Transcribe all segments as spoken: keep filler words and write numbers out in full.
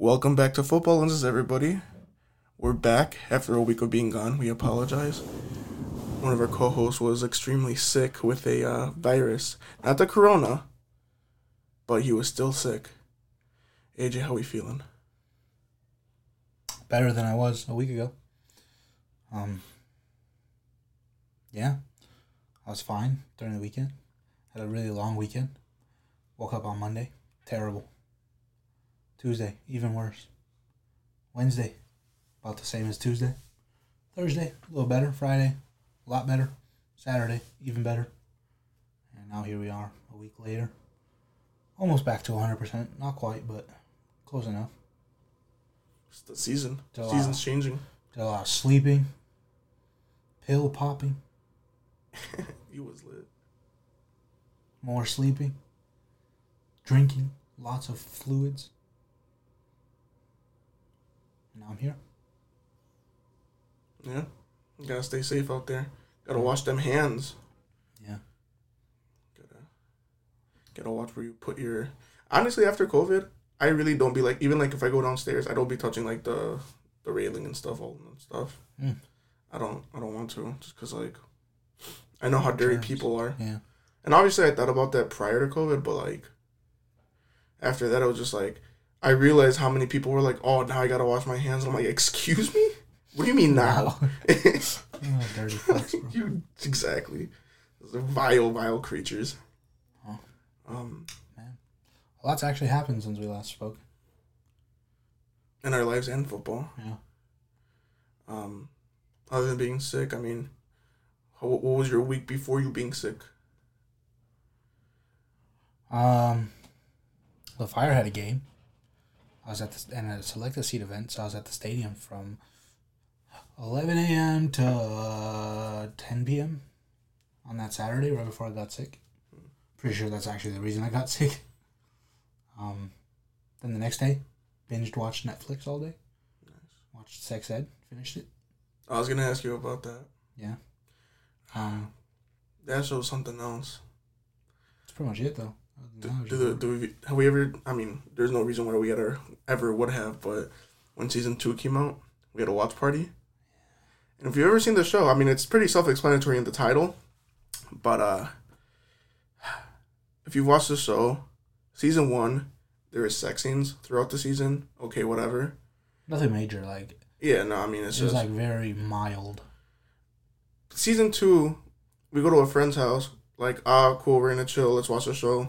Welcome back to Football Lenses, everybody. We're back after a week of being gone. We apologize. One of our co-hosts was extremely sick with a uh, virus. Not the corona, but he was still sick. A J, how we feeling? Better than I was a week ago. Um. Yeah. I was fine during the weekend. Had a really long weekend. Woke up on Monday. Terrible. Tuesday, even worse. Wednesday, about the same as Tuesday. Thursday, a little better. Friday, a lot better. Saturday, even better. And now here we are, a week later. Almost back to one hundred percent. Not quite, but close enough. It's the season. Did Season's of, changing. Did a lot of sleeping. Pill popping. You was lit. More sleeping. Drinking. Lots of fluids. Now I'm here. Yeah. You gotta stay safe out there. Gotta wash them hands. Yeah. Gotta, gotta watch where you put your... Honestly, after COVID, I really don't be like... Even like if I go downstairs, I don't be touching like the the railing and stuff, all that stuff. Mm. I don't I don't want to. Just because like... I know how dirty people are. Yeah. And obviously I thought about that prior to COVID, but like... After that, I was just like... I realized how many people were like, oh, now I gotta wash my hands. And I'm like, excuse me? What do you mean now? Wow. Oh, dirty folks, bro. You, exactly. Those are vile, vile creatures. Huh. Um, Man. A lot's actually happened since we last spoke. In our lives and football. Yeah. Um, other than being sick, I mean, how, what was your week before you being sick? Um, the Fire had a game. I was at the, and at a select a seat event, so I was at the stadium from eleven a.m. to uh, ten p.m. on that Saturday, right before I got sick. Pretty sure that's actually the reason I got sick. Um, then the next day, binged watched Netflix all day. Nice. Watched Sex Ed, finished it. I was gonna ask you about that. Yeah. Um, that show's something else. That's pretty much it, though. Do, do, the, do we have we ever? I mean, there's no reason why we ever ever would have. But when season two came out, we had a watch party. And if you've ever seen the show, I mean, it's pretty self-explanatory in the title. But uh, if you've watched the show, season one, there is sex scenes throughout the season. Okay, whatever. Nothing major, like. Yeah, no, I mean it's it was just like very mild. Season two, we go to a friend's house. Like, ah, cool, we're gonna chill, let's watch the show.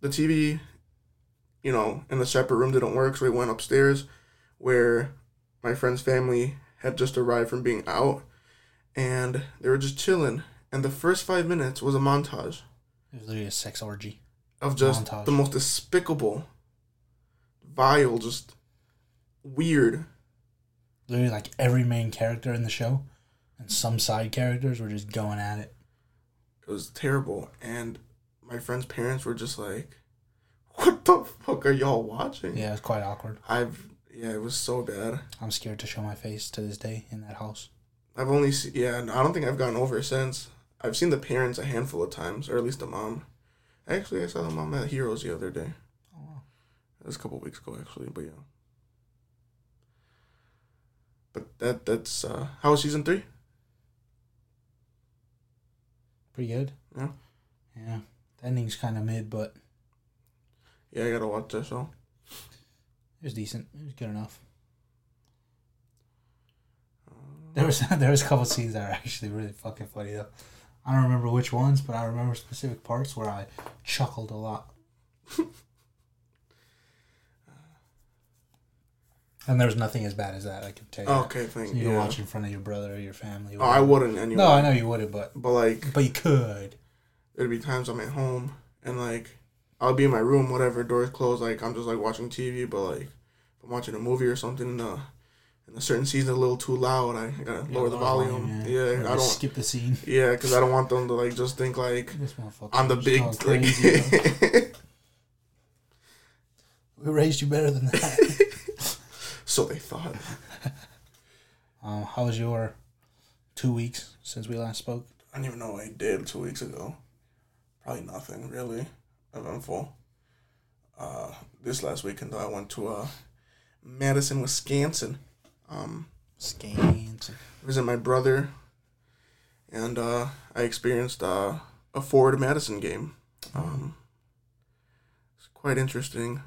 The T V, you know, in the separate room didn't work, so we went upstairs where my friend's family had just arrived from being out, and they were just chilling. And the first five minutes was a montage. It was literally a sex orgy. Of just montage. The most despicable, vile, just weird. Literally, like, every main character in the show and some side characters were just going at it. It was terrible, and my friend's parents were just like, what the fuck are y'all watching? Yeah, it was quite awkward. I've Yeah, it was so bad. I'm scared to show my face to this day in that house. I've only seen, yeah, I don't think I've gotten over it since. I've seen the parents a handful of times, or at least the mom. Actually, I saw the mom at Heroes the other day. Oh, wow. That was a couple weeks ago, actually, but yeah. But that that's, uh, how was season three? Pretty good. Yeah. Yeah. The ending's kind of mid, but... Yeah, I gotta watch that show. It was decent. It was good enough. Um, there was there was a couple scenes that are actually really fucking funny, though. I don't remember which ones, but I remember specific parts where I chuckled a lot. And there was nothing as bad as that, I can tell you. Okay, thank you. So you yeah. watch in front of your brother or your family. Whatever. Oh, I wouldn't anyway. No, I know you wouldn't, but... But, like... But you could. There'd be times I'm at home, and, like, I'll be in my room, whatever, doors closed, like, I'm just, like, watching T V, but, like, if I'm watching a movie or something, and, uh, and a certain scene's a little too loud, I, I gotta yeah, lower the volume. volume yeah, yeah I don't... skip the scene. Yeah, because I don't want them to, like, just think, like, I'm the big... Like, crazy, we raised you better than that. So they thought. um, how was your two weeks since we last spoke? I don't even know what I did two weeks ago. Probably nothing really eventful. Uh, this last weekend, though, I went to a Madison, Wisconsin. Um, Wisconsin. Visit my brother, and uh, I experienced uh, a Ford Madison game. Um, it's quite interesting.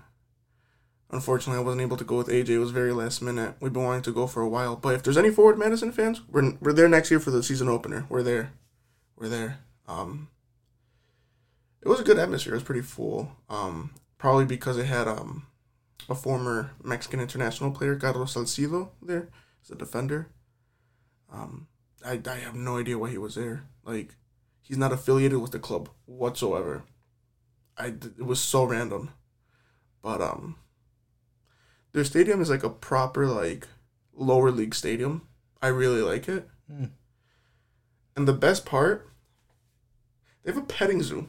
Unfortunately, I wasn't able to go with A J. It was very last minute. We've been wanting to go for a while. But if there's any Forward Madison fans, we're we're there next year for the season opener. We're there. We're there. Um, it was a good atmosphere. It was pretty full. Um, probably because it had um, a former Mexican international player, Carlos Salcido, there. He's a defender. Um, I, I have no idea why he was there. Like, he's not affiliated with the club whatsoever. I, it was so random. But, um... their stadium is like a proper, like, lower league stadium. I really like it. Mm. And the best part, they have a petting zoo.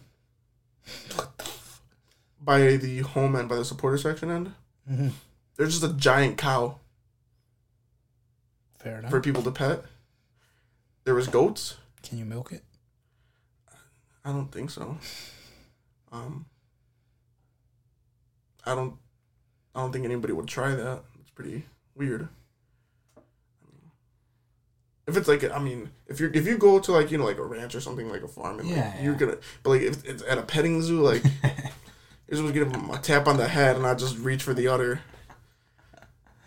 What the f- by the home end, by the supporter section end. Mm-hmm. There's just a giant cow. Fair enough. For people to pet. There was goats. Can you milk it? I don't think so. Um. I don't... I don't think anybody would try that. It's pretty weird. If it's like, I mean, if you if you go to like, you know, like a ranch or something, like a farm, and yeah, like, yeah. you're gonna, but like if it's at a petting zoo, like you're supposed to get a tap on the head and not just reach for the udder.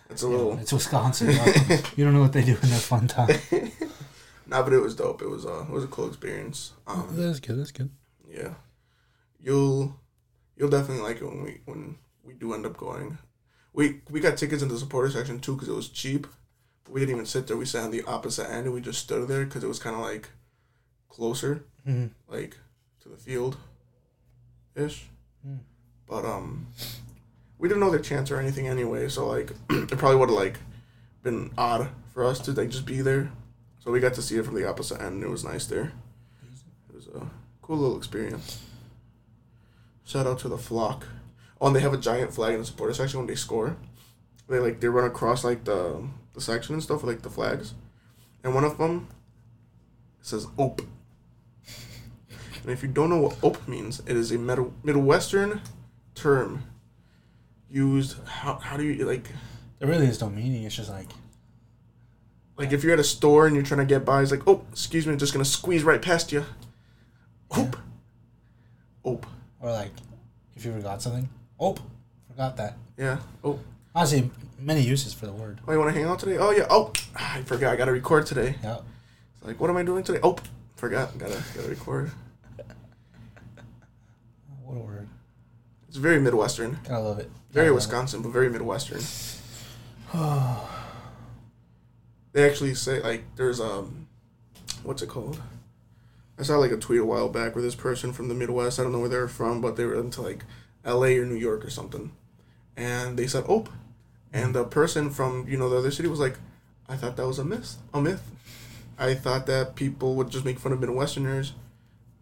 It's a yeah, little. It's Wisconsin. You don't know what they do in their fun time. Nah, but it was dope. It was uh, it was a cool experience. Um, oh, that's good. That's good. Yeah, you'll you'll definitely like it when we when. We do end up going. We we got tickets in the supporter section, too, because it was cheap. But we didn't even sit there. We sat on the opposite end, and we just stood there because it was kind of, like, closer, mm-hmm. like, to the field-ish. Mm. But um, we didn't know their chants or anything anyway, so, like, it probably would have, like, been odd for us to, like, just be there. So we got to see it from the opposite end, and it was nice there. It was a cool little experience. Shout out to the flock. Oh, and they have a giant flag in the supporter section when they score. They like they run across like the the section and stuff with like the flags, and one of them says Oop. And if you don't know what Oop means, it is a middle Midwestern term used. How how do you like? It really is no meaning. It's just like like if you're at a store and you're trying to get by, it's like, oh, excuse me, I'm just gonna squeeze right past you. Oop. Yeah. Oop. Or like if you forgot something. Oh, forgot that. Yeah. Oh. Honestly, many uses for the word. Oh, you want to hang out today? Oh, yeah. Oh, I forgot. I got to record today. Yeah. It's like, what am I doing today? Oh, forgot. Got to gotta record. What a word. It's very Midwestern. I love it. Very love Wisconsin, it. But very Midwestern. They actually say, like, there's, um, what's it called? I saw, like, a tweet a while back where this person from the Midwest, I don't know where they were from, but they were into, like, L A or New York or something, and they said "ope," and the person from you know the other city was like, "I thought that was a myth. A myth. I thought that people would just make fun of Midwesterners,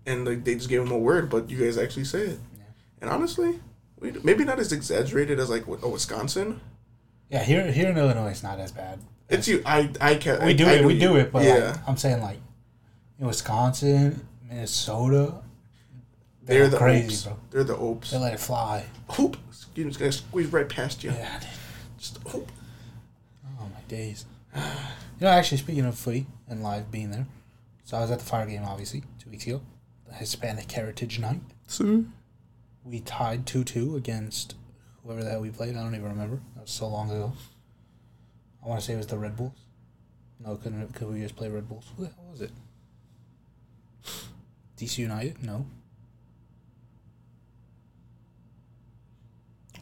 and like they just gave them a word, but you guys actually say it." Yeah. And honestly, we maybe not as exaggerated as like a Wisconsin. Yeah, here here in Illinois, it's not as bad. As it's you. I I can't. We do I, it. I we you. do it. But yeah. like, I'm saying like, in Wisconsin, Minnesota. They're, They're the crazy, Oops. Bro. They're the Oops. They let it fly. Oop. Excuse me, it's going to squeeze right past you. Yeah, dude. Just Oop. Oh, my days. You know, actually, speaking of footy and live being there, so I was at the Fire game, obviously, two weeks ago, the Hispanic Heritage Night. So we tied two two against whoever the hell we played. I don't even remember. That was so long ago. I want to say it was the Red Bulls. No, couldn't could we just play Red Bulls? Who the hell was it? D C United? No.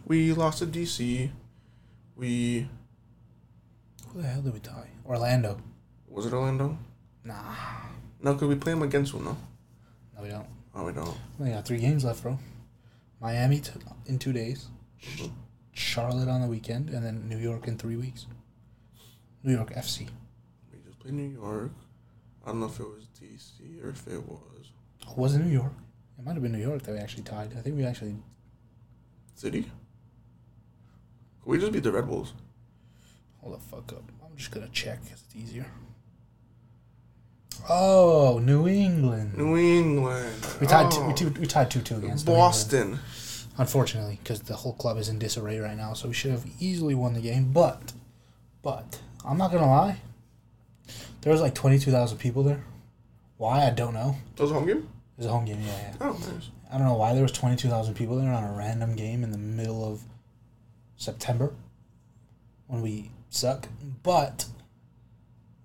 We lost to D C. We... Who the hell did we tie? Orlando. Was it Orlando? Nah. No, because we play them against Uno. No, we don't. Oh, we don't. We got three games left, bro. Miami t- in two days. Mm-hmm. Charlotte on the weekend. And then New York in three weeks. New York F C. We just played New York. I don't know if it was D C or if it was... Oh, was it New York? It might have been New York that we actually tied. I think we actually... City? We just beat the Red Bulls. Hold the fuck up. I'm just going to check because it's easier. Oh, New England. New England. We tied two two against Boston. unfortunately, because the whole club is in disarray right now. So we should have easily won the game. But, but, I'm not going to lie. There was like twenty-two thousand people there. Why, I don't know. That was a home game? It was a home game, yeah, yeah. Oh, nice. I don't know why there was twenty-two thousand people there on a random game in the middle of September when we suck. But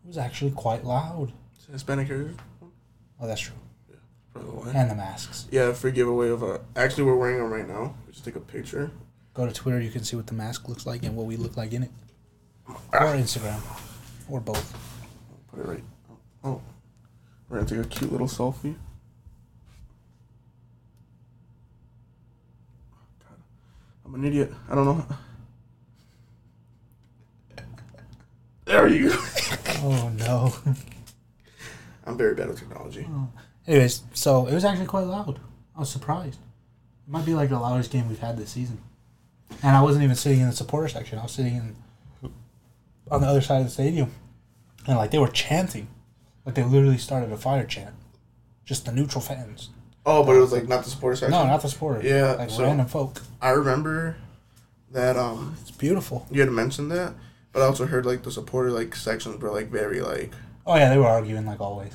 it was actually quite loud. It's Hispanic area. Oh, that's true. Yeah, probably. And the masks. Yeah, free giveaway of a... Actually, we're wearing them right now. We just take a picture. Go to Twitter. You can see what the mask looks like and what we look like in it. Ah. Or Instagram. Or both. Put it right... Oh. We're going to take a cute little selfie. God. I'm an idiot. I don't know. There you go. Oh, no. I'm very bad with technology. Oh. Anyways, so it was actually quite loud. I was surprised. It might be like the loudest game we've had this season. And I wasn't even sitting in the supporter section. I was sitting in on the other side of the stadium. And, like, they were chanting. Like, they literally started a fire chant. Just the neutral fans. Oh, but it was, like, not the supporter section? No, not the supporter. Yeah. Like, so random folk. I remember that, um... It's beautiful. You had mentioned that. But I also heard, like, the supporter, like, sections were, like, very, like... Oh, yeah, they were arguing, like, always.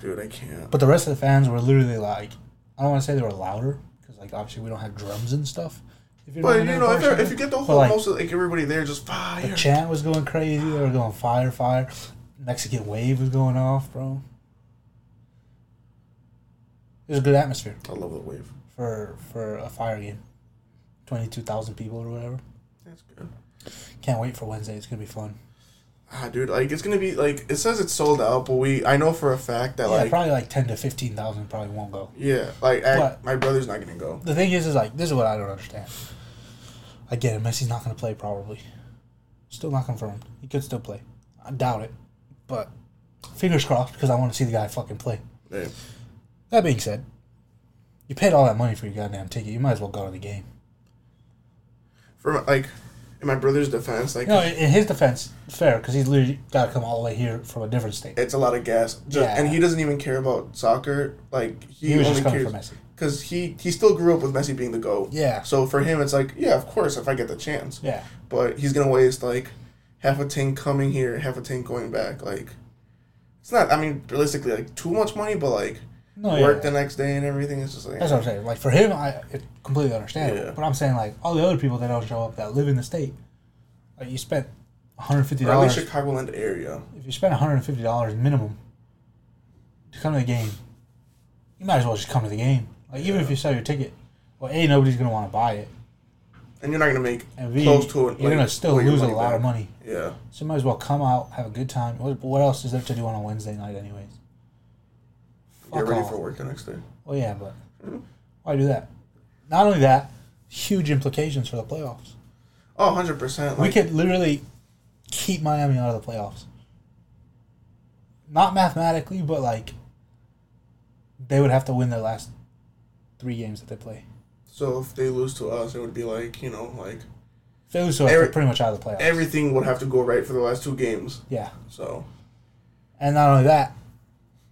Dude, I can't. But the rest of the fans were literally, like... I don't want to say they were louder, because, like, obviously we don't have drums and stuff. If you but, you know, if, if you get the whole... Like, most of, like, everybody there just... Fire. The chant was going crazy. They were going fire, fire. Mexican wave was going off, bro. It was a good atmosphere. I love the wave. For, for a fire game. twenty-two thousand people or whatever. That's good. Can't wait for Wednesday. It's going to be fun. Ah, dude, like, it's going to be, like, it says it's sold out, but we, I know for a fact that, yeah, like... probably, like, ten to fifteen thousand probably won't go. Yeah, like, I, my brother's not going to go. The thing is, is, like, this is what I don't understand. I get it. Messi's not going to play, probably. Still not confirmed. He could still play. I doubt it, but fingers crossed, because I want to see the guy fucking play. Yeah. That being said, you paid all that money for your goddamn ticket. You might as well go to the game. For, like... In my brother's defense, like... No, in his defense, fair, because he's literally got to come all the way here from a different state. It's a lot of gas. Just, yeah. And he doesn't even care about soccer. Like, he, he was only just cares for Messi. Because he, he still grew up with Messi being the GOAT. Yeah. So for him, it's like, yeah, of course, if I get the chance. Yeah. But he's going to waste, like, half a tank coming here, half a tank going back. Like, it's not, I mean, realistically, like, too much money, but, like, no, work yeah. the next day and everything. It's just like... That's what I'm saying. Like, for him, I... It, completely understandable, yeah. But I'm saying, like, all the other people that don't show up that live in the state, like, you spent one hundred fifty dollars. Or at least Chicagoland area. If you spend one hundred fifty dollars minimum to come to the game, you might as well just come to the game. Like, even yeah. if you sell your ticket, well, A, nobody's going to want to buy it. And you're not going to make and B, close to it. Like, you're going to still lose a lot back. of money. Yeah. So you might as well come out, have a good time. What, what else is there to do on a Wednesday night anyways? Fuck Get ready off. for work the next day. Well, yeah, but mm-hmm. why do that? Not only that, huge implications for the playoffs. Oh, one hundred percent. Like, we could literally keep Miami out of the playoffs. Not mathematically, but, like, they would have to win their last three games that they play. So if they lose to us, it would be like, you know, like... If they lose to us, every, they're pretty much out of the playoffs. Everything would have to go right for the last two games. Yeah. So. And not only that,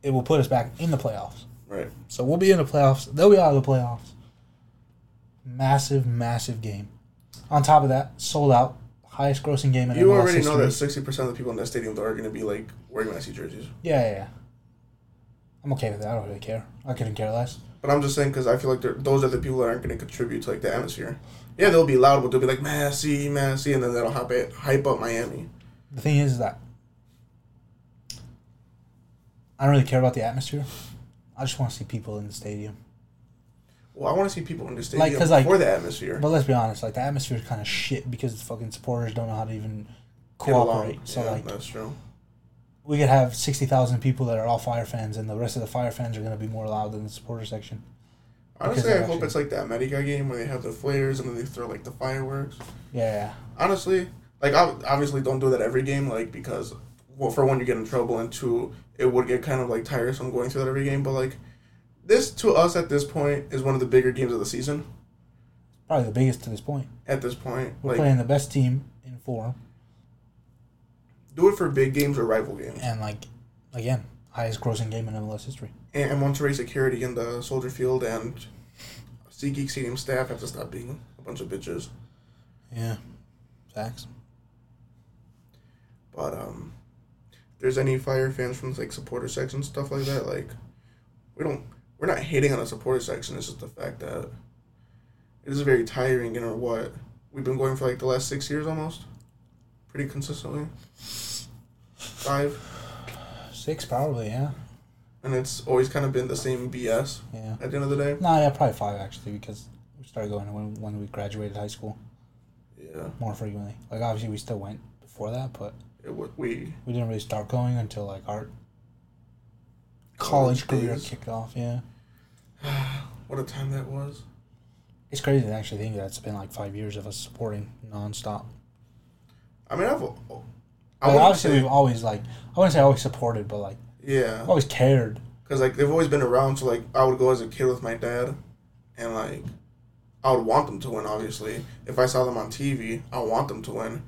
it will put us back in the playoffs. Right. So we'll be in the playoffs. They'll be out of the playoffs. Massive, massive game. On top of that, sold out. Highest grossing game in the M L S. You already know that sixty percent of the people in that stadium are going to be, like, wearing Messi jerseys. Yeah, yeah, yeah. I'm okay with that. I don't really care. I couldn't care less. But I'm just saying, because I feel like those are the people that aren't going to contribute to, like, the atmosphere. Yeah, they'll be loud, but they'll be like, Messi, Messi, and then that'll hype, it, hype up Miami. The thing is that I don't really care about the atmosphere. I just want to see people in the stadium. Well, I want to see people in the stadium like, like, for the atmosphere. But let's be honest, like, the atmosphere is kind of shit because the fucking supporters don't know how to even cooperate. So yeah, like, that's true. We could have sixty thousand people that are all Fire fans, and the rest of the Fire fans are going to be more loud than the supporter section. Honestly, I hope actually... it's like that Medica game where they have the flares and then they throw, like, the fireworks. Yeah. Honestly, like, obviously don't do that every game, like, because, well, for one, you get in trouble, and two, it would get kind of, like, tiresome going through that every game, but, like, this, to us at this point, is one of the bigger games of the season. Probably the biggest to this point. At this point. We're like, playing the best team in form. Do it for big games or rival games. And, like, again, highest grossing game in M L S history. And Monterrey security in the Soldier Field and Z Geek Stadium staff have to stop being a bunch of bitches. Yeah. Facts. But, um, if there's any Fire fans from, like, supporter section, stuff like that, like, we don't, we're not hating on the supporter section, it's just the fact that it is very tiring, you know, what, we've been going for, like, the last six years almost, pretty consistently, five. Six, probably, yeah. And it's always kind of been the same B S yeah. at the end of the day. Nah, yeah, probably five, actually, because we started going when, when we graduated high school. Yeah. More frequently. Like, obviously, we still went before that, but it was, we we didn't really start going until, like, our college career days. Kicked off, yeah. What a time that was. It's crazy to actually think that it's been, like, five years of us supporting nonstop. I mean, I've... I like, obviously, say, we've always, like... I wouldn't say always supported, but, like... Yeah. Always cared. Because, like, they've always been around, so, like, I would go as a kid with my dad, and, like, I would want them to win, obviously. If I saw them on T V, I would want them to win.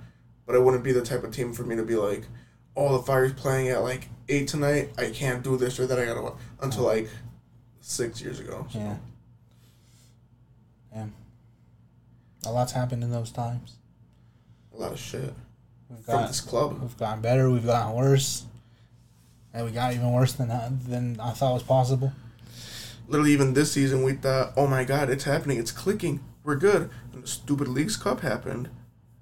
But it wouldn't be the type of team for me to be like, oh, the Fire's playing at, like, eight tonight. I can't do this or that. I gotta watch. Until, like, six years ago. So. Yeah. Yeah. A lot's happened in those times. A lot of shit. We've got, from this club. We've gotten better. We've gotten worse. And we got even worse than than I thought was possible. Literally, even this season, we thought, oh my God, it's happening. It's clicking. We're good. And the stupid Leagues Cup happened.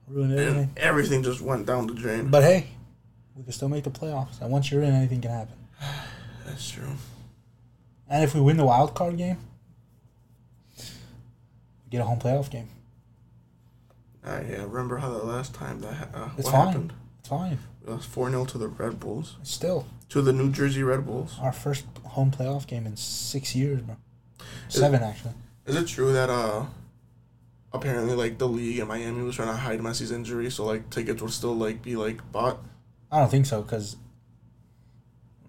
Ruined everything. And everything just went down the drain. But hey, we can still make the playoffs. And once you're in, anything can happen. That's true. And if we win the wild card game, we get a home playoff game. Uh, yeah, remember how the last time that uh, it's what fine. happened? It's fine. We lost four nil to the Red Bulls. Still. To the New Jersey Red Bulls. Our first home playoff game in six years, bro. Seven, is it, actually. Is it true that uh, apparently, like, the league in Miami was trying to hide Messi's injury, so, like, tickets would still, like, be, like, bought? I don't think so, because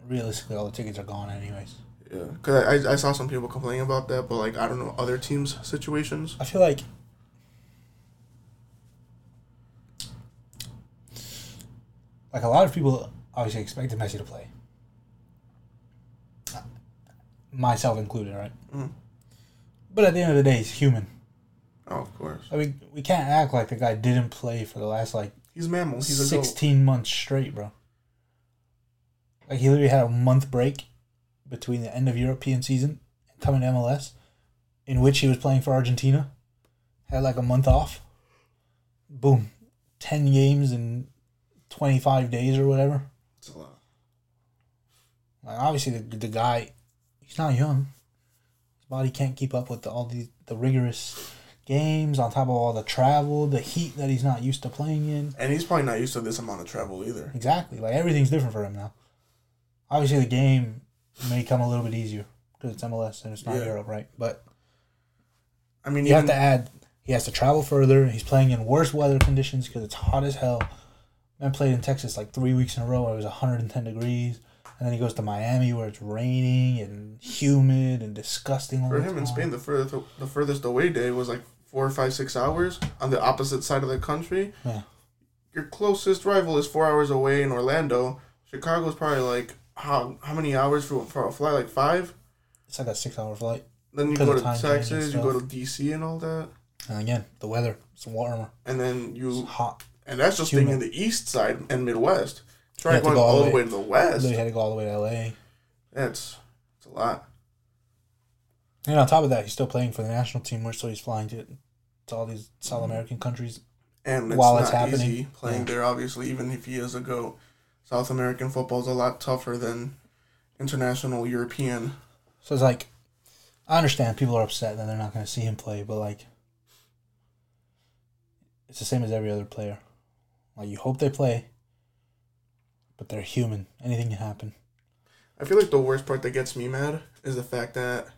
realistically, all the tickets are gone anyways. Yeah, because I, I saw some people complaining about that, but, like, I don't know, other teams' situations. I feel like... Like, a lot of people obviously expected Messi to play. Myself included, right? Mm. But at the end of the day, he's human. Oh, of course. I mean, we can't act like the guy didn't play for the last, like... He's a mammal. He's a sixteen months straight, bro. Like, he literally had a month break between the end of European season and coming to M L S, in which he was playing for Argentina. Had, like, a month off. Boom. Ten games and... twenty-five days or whatever. It's a lot. Like, obviously, the the guy, he's not young. His body can't keep up with the, all the, the rigorous games, on top of all the travel, the heat that he's not used to playing in. And he's probably not used to this amount of travel either. Exactly. Like, everything's different for him now. Obviously, the game may come a little bit easier because it's M L S and it's not yeah. Europe, right? But I mean, you even... have to add, he has to travel further. He's playing in worse weather conditions because it's hot as hell. I played in Texas like three weeks in a row. It was one hundred ten degrees. And then he goes to Miami where it's raining and humid and disgusting. For him in Spain, the furthest, the furthest away day was like four, five, six hours on the opposite side of the country. Yeah. Your closest rival is four hours away in Orlando. Chicago's probably like, how how many hours for, for a flight? Like five? It's like a six-hour flight. Then you go to Texas, you go to D C and all that. And again, the weather. It's warmer. And then you... It's hot. And that's just being in the east side and Midwest. Try going go all, all the way to the west. They had to go all the way to L A. That's it's a lot. And on top of that, he's still playing for the national team, so he's flying to, to all these South American countries. And it's while not it's happening. Easy playing yeah. there, obviously, even if he is a GOAT. South American football is a lot tougher than international European. So it's like, I understand people are upset that they're not going to see him play, but like, it's the same as every other player. Like, you hope they play, but they're human. Anything can happen. I feel like the worst part that gets me mad is the fact that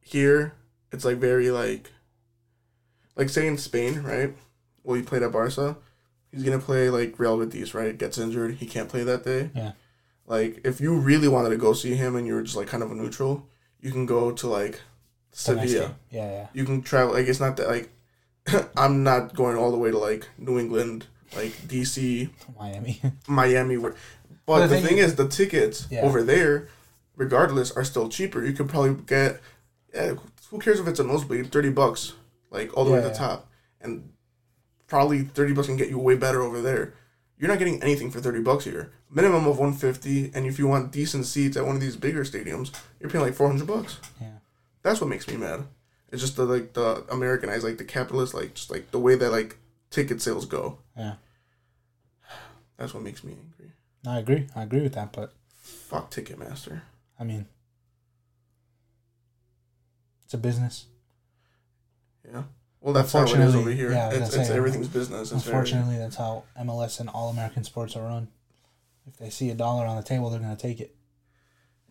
here, it's, like, very, like... Like, say in Spain, right? Well, he played at Barca. He's going to play, like, Real Betis, right? Gets injured. He can't play that day. Yeah. Like, if you really wanted to go see him and you were just, like, kind of a neutral, you can go to, like, Sevilla. Yeah, yeah. You can travel. Like, it's not that, like... I'm not going all the way to, like, New England, like, D C Miami. Miami. But, but the, the thing, thing is, the tickets yeah. over there, regardless, are still cheaper. You could probably get yeah, who cares if it's a nosebleed? thirty bucks, like all the yeah. way to the top. And probably thirty bucks can get you way better over there. You're not getting anything for thirty bucks here. Minimum of one fifty, and if you want decent seats at one of these bigger stadiums, you're paying like four hundred bucks. Yeah. That's what makes me mad. It's just the like the Americanized, like the capitalist, like just like the way that like ticket sales go. Yeah. That's what makes me angry. I agree. I agree with that, but fuck Ticketmaster. I mean, it's a business. Yeah. Well, that's how it is over here. Yeah, it's, it's, it's everything's business. It's unfortunately, very... that's how M L S and all American sports are run. If they see a dollar on the table, they're going to take it.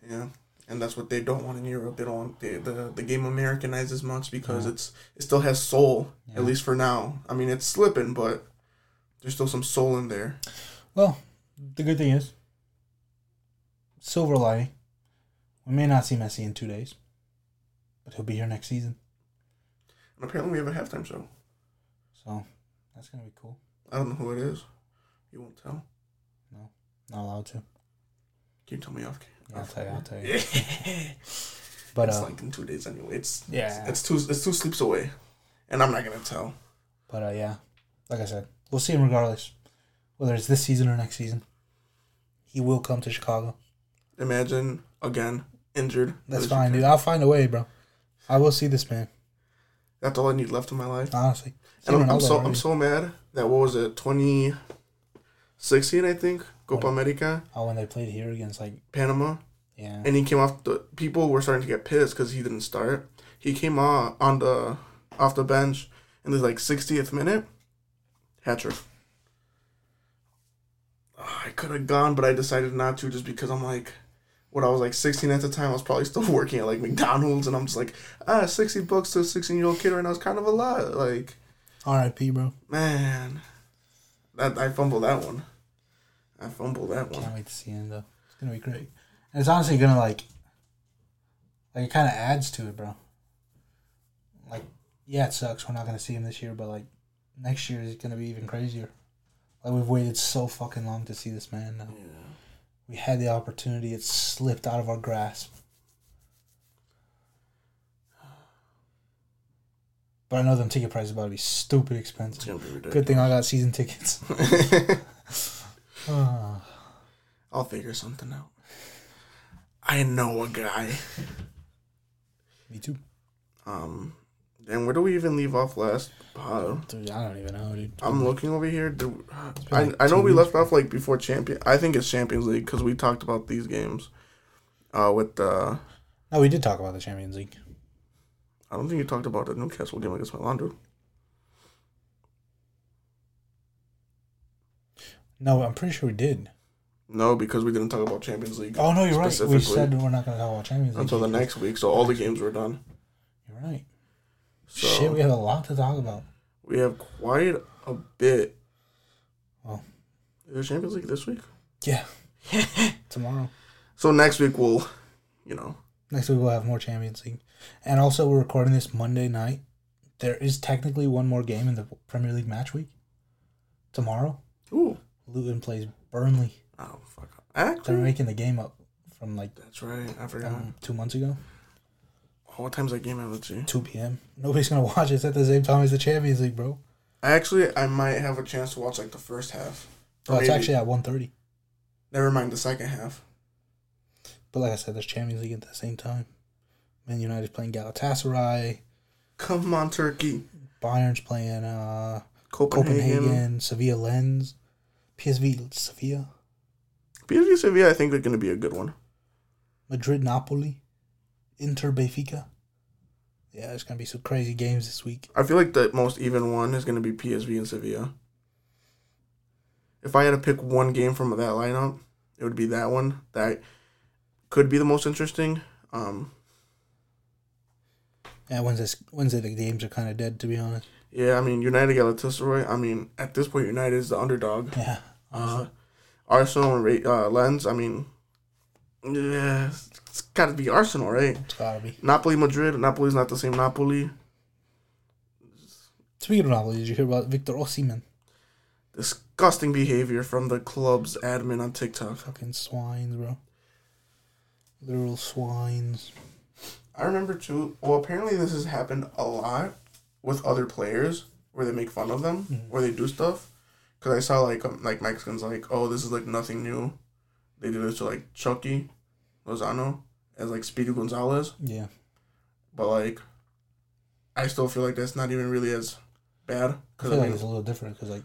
Yeah, and that's what they don't want in Europe. They don't want the the, the game Americanized as much because yeah. it's it still has soul, yeah. at least for now. I mean, it's slipping, but there's still some soul in there. Well, the good thing is, silver lining, we may not see Messi in two days, but he'll be here next season. And apparently we have a halftime show. So, that's going to be cool. I don't know who it is. You won't tell? No, not allowed to. Can you tell me off? Yeah, I'll tell you, I'll tell you. But, it's uh, like in two days anyway. It's, yeah. It's, it's, two, it's two sleeps away, and I'm not going to tell. But, uh, yeah, like I said, we'll see him regardless, whether it's this season or next season. He will come to Chicago. Imagine, again, injured. That's fine, dude. I'll find a way, bro. I will see this man. That's all I need left in my life. Honestly. And I'm, I'm so already. I'm so mad that, what was it, twenty sixteen, I think? Copa when, America. Oh, when they played here against, like... Panama. Yeah. And he came off the... People were starting to get pissed because he didn't start. He came on, on the off the bench in the, like, sixtieth minute. Hat trick. Oh, I could have gone, but I decided not to just because I'm like... When I was like sixteen at the time, I was probably still working at like McDonald's, and I'm just like, ah, sixty bucks to a sixteen-year-old kid right now is kind of a lot. Like, R I P, bro. Man, that I fumbled that one. I fumbled that one. Can't wait to see him though. It's gonna be great, and it's honestly gonna like, like it kind of adds to it, bro. Like, yeah, it sucks we're not gonna see him this year, but like next year is gonna be even crazier. Like we've waited so fucking long to see this man now. Yeah. We had the opportunity. It slipped out of our grasp. But I know them ticket prices are about to be stupid expensive. It's gonna be ridiculous. Good thing I got season tickets. uh. I'll figure something out. I know a guy. Me too. Um, and where do we even leave off last? Uh, dude, I don't even know, dude. I'm looking over here. Dude, I, like I know we left off, like, before Champions... I think it's Champions League, because we talked about these games uh, with... Uh, no, we did talk about the Champions League. I don't think you talked about the Newcastle game against Milan, dude. No, I'm pretty sure we did. No, because we didn't talk about Champions League. Oh, no, you're right. We said we're not going to talk about Champions League. Until the next week, so all the games were done. You're right. So, shit, we have a lot to talk about. We have quite a bit. Well, is there Champions League this week? Yeah. Tomorrow. So next week we'll, you know. Next week we'll have more Champions League. And also we're recording this Monday night. There is technically one more game in the Premier League match week. Tomorrow. Ooh. Luton plays Burnley. Oh, fuck. Actually, they're making the game up from like. That's right. I forgot. Um, two months ago. What time's that game at? two p.m. Nobody's going to watch it. It's at the same time as the Champions League, bro. I actually, I might have a chance to watch, like, the first half. Oh, it's actually at one thirty. Never mind the second half. But like I said, there's Champions League at the same time. Man United's playing Galatasaray. Come on, Turkey. Bayern's playing uh, Copenhagen. Copenhagen. Sevilla Lens. P S V Sevilla. P S V Sevilla, I think, is going to be a good one. Madrid Napoli. Inter Benfica. Yeah, there's going to be some crazy games this week. I feel like the most even one is going to be P S V and Sevilla. If I had to pick one game from that lineup, it would be that one. That could be the most interesting. Um, yeah, Wednesday, Wednesday the games are kind of dead, to be honest. Yeah, I mean, United Galatasaray. I mean, at this point, United is the underdog. Yeah. Uh, Arsenal and uh, Lens, I mean... Yeah, it's got to be Arsenal, right? It's got to be. Napoli, Madrid. Napoli's not the same Napoli. Speaking of Napoli, did you hear about Victor Osimhen? Disgusting behavior from the club's admin on TikTok. Fucking swines, bro. Literal swines. I remember too, well, apparently this has happened a lot with other players where they make fun of them, mm-hmm. where they do stuff. Because I saw, like, um, like Mexicans, like, oh, this is, like, nothing new. They did this to, like, Chucky Lozano as, like, Speedy Gonzalez. Yeah. But, like, I still feel like that's not even really as bad. Cause I feel I mean, like it's a little different because, like,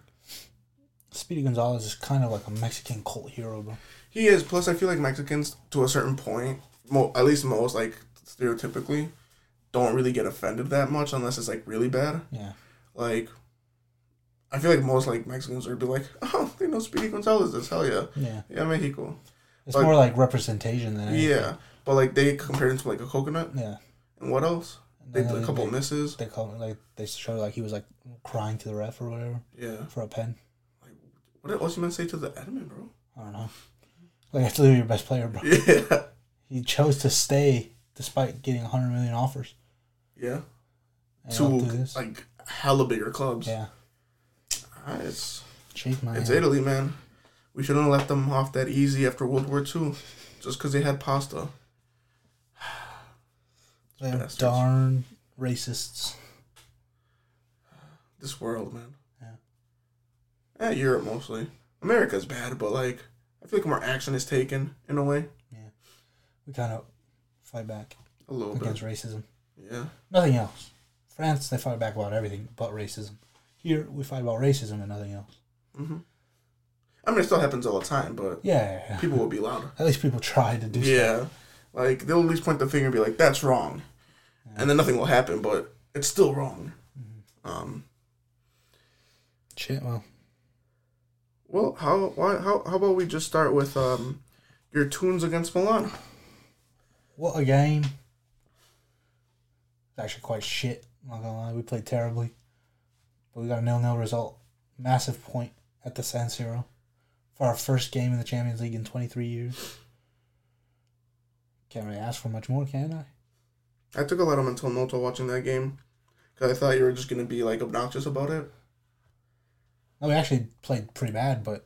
Speedy Gonzalez is kind of like a Mexican cult hero, bro. He is. Plus, I feel like Mexicans, to a certain point, mo- at least most, like, stereotypically, don't really get offended that much unless it's, like, really bad. Yeah. Like, I feel like most, like, Mexicans would be like, oh, they know Speedy Gonzalez is. Hell yeah. Yeah. Yeah, Mexico. It's but, more like representation than anything. Yeah. But, like, they compared him to, like, a coconut. Yeah. And what else? They did a couple they, misses. They called, like, they showed, like, he was, like, crying to the ref or whatever. Yeah. For a pen. Like, what did Osimhen say to the admin, bro? I don't know. Like, that's literally your best player, bro. Yeah. He chose to stay despite getting one hundred million offers. Yeah. And to, this. like, hella bigger clubs. Yeah. It's, my it's Italy, man. We shouldn't have left them off that easy after World War Two just because they had pasta. They're bastards. Darn racists. This world, man. Yeah. Yeah, Europe mostly. America's bad, but, like, I feel like more action is taken in a way. Yeah. We kind of fight back a little against bit. racism. Yeah. Nothing else. France, they fight back about everything but racism. Here, we fight about racism and nothing else. Mm-hmm. I mean, it still happens all the time, but yeah, yeah, yeah. people will be louder. At least people try to do yeah. stuff. Yeah. Like, they'll at least point the finger and be like, that's wrong. Yeah. And then nothing will happen, but it's still wrong. Mm-hmm. Um, Shit, well. Well, how, why, how, how about we just start with um, your tunes against Milan? What a game. It's actually quite shit. I'm not going to lie. We played terribly. But we got a nil-nil result. Massive point at the San Siro for our first game in the Champions League in twenty-three years. Can't really ask for much more, can I? I took a lot of mental note while watching that game because I thought you were just going to be, like, obnoxious about it. No, we actually played pretty bad, but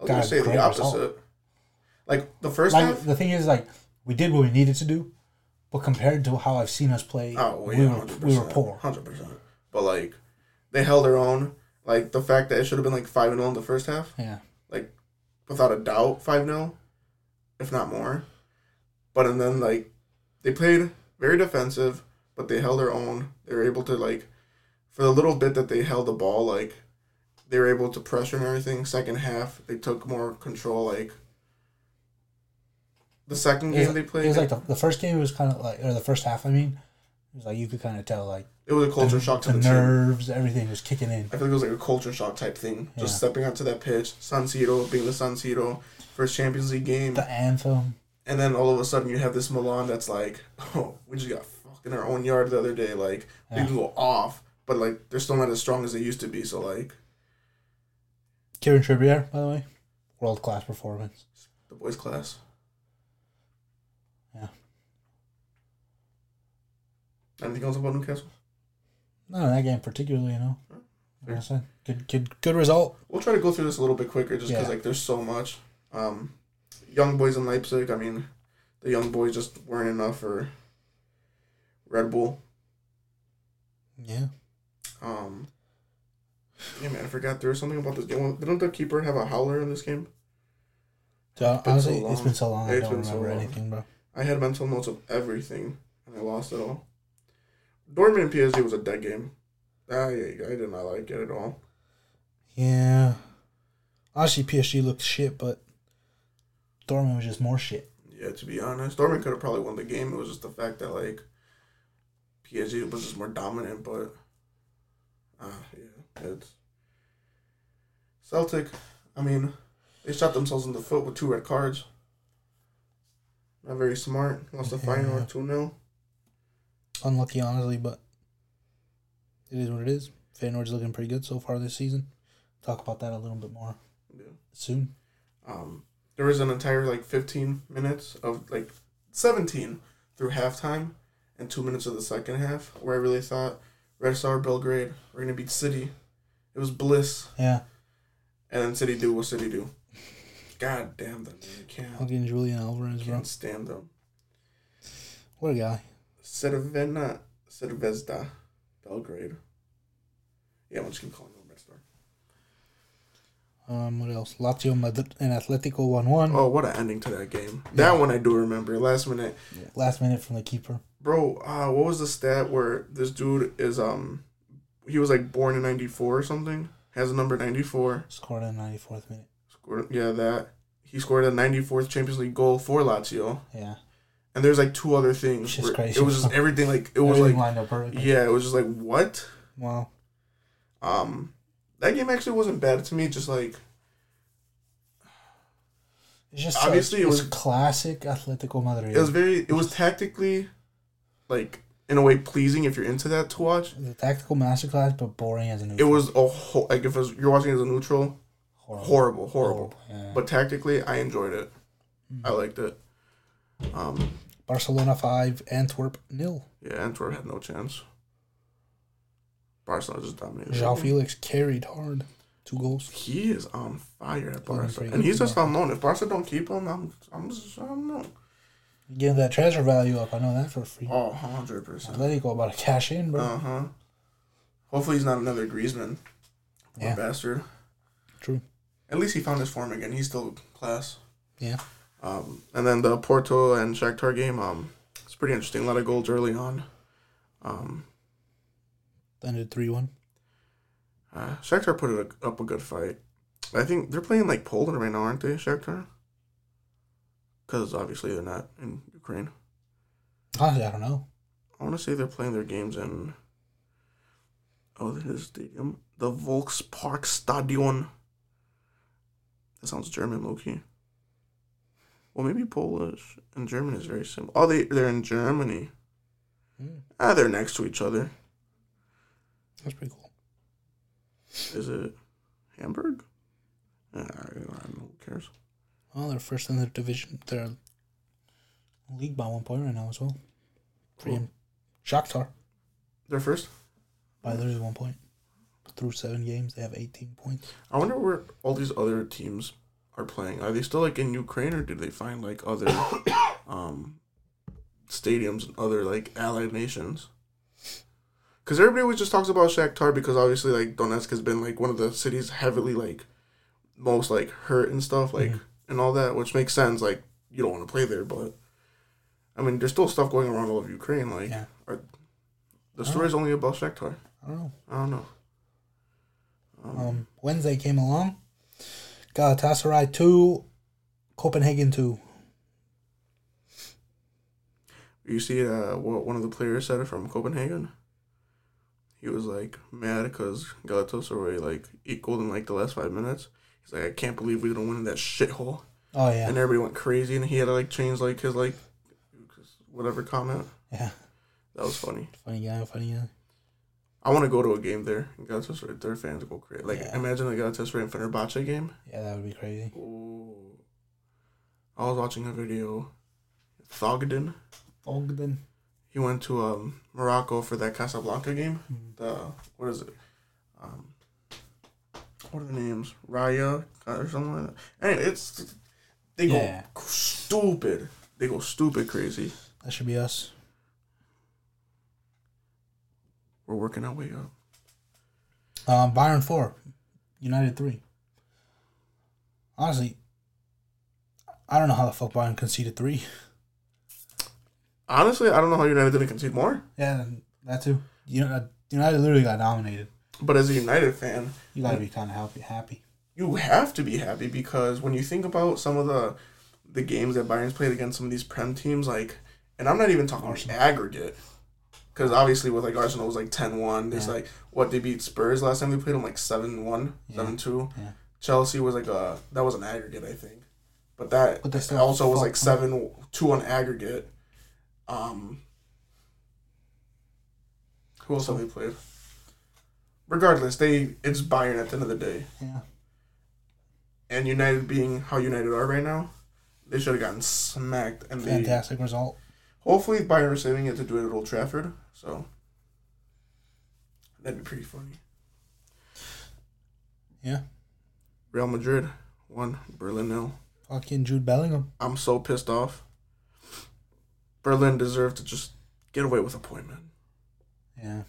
I was going to say the opposite. Result. Like, the first like, half? The thing is, like, we did what we needed to do, but compared to how I've seen us play, oh, well, yeah, we, were, we were poor. one hundred percent. But, like, they held their own. Like, the fact that it should have been, like, five nil in the first half. Yeah. Like, without a doubt, five nil, if not more. But, and then, like, they played very defensive, but they held their own. They were able to, like, for the little bit that they held the ball, like, they were able to pressure and everything. Second half, they took more control, like, the second game they played. It was, like, the, the first game was kind of, like, or the first half, I mean. It was like you could kind of tell, like, it was a culture the, shock to the, the nerves. Team. Everything was kicking in. I feel like it was like a culture shock type thing. Yeah. Just stepping onto that pitch, San Siro being the San Siro, first Champions League game, the anthem, and then all of a sudden you have this Milan that's like, oh, we just got fucked in our own yard the other day. Like, yeah. we can go off, but, like, they're still not as strong as they used to be. So, like, Kieran Trippier, by the way, world class performance. The boys' class. Yeah. Anything else about Newcastle? No, that game particularly, you know. Sure. Like I said, good, good, good result. We'll try to go through this a little bit quicker just because, yeah. like, there's so much. Um, young boys in Leipzig, I mean, the young boys just weren't enough for Red Bull. Yeah. Um. Yeah, man, I forgot there was something about this game. Didn't the keeper have a howler in this game? So, it's honestly, so it's been so long, it's I don't remember so anything, bro. I had mental notes of everything, and I lost it all. Dortmund and P S G was a dead game. I, I did not like it at all. Yeah. Honestly, P S G looked shit, but Dortmund was just more shit. Yeah, to be honest. Dortmund could have probably won the game. It was just the fact that, like, P S G was just more dominant, but... Ah, uh, yeah. It's... Celtic, I mean, they shot themselves in the foot with two red cards. Not very smart. Lost the yeah. final two nil. Unlucky, honestly, but it is what it is. Feyenoord's looking pretty good so far this season. Talk about that a little bit more yeah. soon. Um, there was an entire, like, fifteen minutes of, like, seventeen through halftime and two minutes of the second half where I really thought Red Star Belgrade were going to beat City. It was bliss. Yeah. And then City do what City do. God damn them. You can't. Fucking Julian Alvarez, bro. Can't stand them. What a guy. Crvena Zvezda Belgrade. Yeah, I'm just going to call him a red star. Um, what else? Lazio Madrid and Atletico one one. Oh, what an ending to that game. That yeah. one I do remember. Last minute. Yeah. Last minute from the keeper. Bro, uh, what was the stat where this dude is, um, he was like born in ninety-four or something? Has a number ninety-four. Scored in the ninety-fourth minute. Scored, yeah, that. He scored a ninety-fourth Champions League goal for Lazio. Yeah. And there's like two other things. Which is crazy. It was just everything like, it was everything like, lined up perfectly. Yeah, it was just like, what? Wow. Um, that game actually wasn't bad to me. Just like, it's just obviously a, it's it was classic Atletico Madrid. It was very. It was tactically, like in a way, pleasing if you're into that to watch. The tactical masterclass, but boring as a neutral. It was a whole, like if it was, you're watching it as a neutral, horrible, horrible. horrible. horrible. Yeah. But tactically, I enjoyed it. Mm-hmm. I liked it. Um, Barcelona five, Antwerp nil. Yeah, Antwerp had no chance. Barcelona just dominated. João Felix carried hard. Two goals. He is on fire at Barca. And he's just unknown. If Barca don't keep him, I'm I'm just unknown. Give that transfer value up. I know that for free. Oh, one hundred percent. Atletico about to cash in, bro. Uh-huh. Hopefully he's not another Griezmann. Poor yeah. bastard. True. At least he found his form again. He's still class. Yeah. Um, and then the Porto and Shakhtar game, um, it's pretty interesting. A lot of goals early on. Um... Ended three one. Uh, Shakhtar put it a, up a good fight. I think they're playing like Poland right now, aren't they, Shakhtar? Because obviously they're not in Ukraine. Honestly, I don't know. I want to say they're playing their games in... Oh, this stadium. The Volksparkstadion. That sounds German, low-key. Well, maybe Polish and German is very similar. Oh, they, they're in Germany. Mm. Ah, they're next to each other. That's pretty cool. Is it Hamburg? I don't know. Who cares? Well, they're first in their division. They're league by one point right now as well. Pretty cool. Shakhtar. They're first? By there's one point. But through seven games, they have eighteen points. I wonder where all these other teams are playing. Are they still like in Ukraine, or did they find like other um, stadiums and other like allied nations? Because everybody always just talks about Shakhtar because obviously, like, Donetsk has been, like, one of the cities heavily, like, most, like, hurt and stuff, like, mm-hmm. and all that, which makes sense. Like, you don't want to play there, but, I mean, there's still stuff going around all of Ukraine. Like, yeah. are, the story's only about Shakhtar. I don't know. I don't know. Um, um, Wednesday came along. Galatasaray two, Copenhagen two. You see uh, what one of the players said from Copenhagen? He was, like, mad because Galatasaray, like, equaled in, like, the last five minutes. He's like, I can't believe we didn't win in that shithole. Oh, yeah. And everybody went crazy, and he had to, like, change, like, his, like, whatever comment. Yeah. That was funny. Funny guy, funny guy. I want to go to a game there. Galatasaray, their fans go crazy. Like, yeah. Imagine a Galatasaray and Fenerbahce game. Yeah, that would be crazy. Ooh. I was watching a video. Thogden. Thogden. He went to um, Morocco for that Casablanca game. Mm-hmm. The what is it? Um, what are the names? Raya or something like that. Anyway, it's they yeah. go stupid. They go stupid crazy. That should be us. We're working our way up. Um, Bayern four, United three. Honestly, I don't know how the fuck Bayern conceded three. Honestly, I don't know how United didn't concede more. Yeah, that too. United literally got dominated. But as a United fan... You got to be kind of happy. You have to be happy because when you think about some of the the games that Bayern's played against some of these Prem teams, like, and I'm not even talking Arsenal. Aggregate, because obviously with like Arsenal was like ten one. It's yeah. like, what, they beat Spurs last time we played them like seven one, yeah. seven two. Yeah. Chelsea was like a... That was an aggregate, I think. But that but also was like seven two on aggregate. Um, who else have they played? Regardless, they it's Bayern at the end of the day. Yeah. And United being how United are right now, they should have gotten smacked. And fantastic they, result. Hopefully, Bayern are saving it to do it at Old Trafford. So that'd be pretty funny. Yeah. Real Madrid won Berlin nil. Fucking Jude Bellingham. I'm so pissed off. Berlin deserved to just get away with a point, man. Yeah.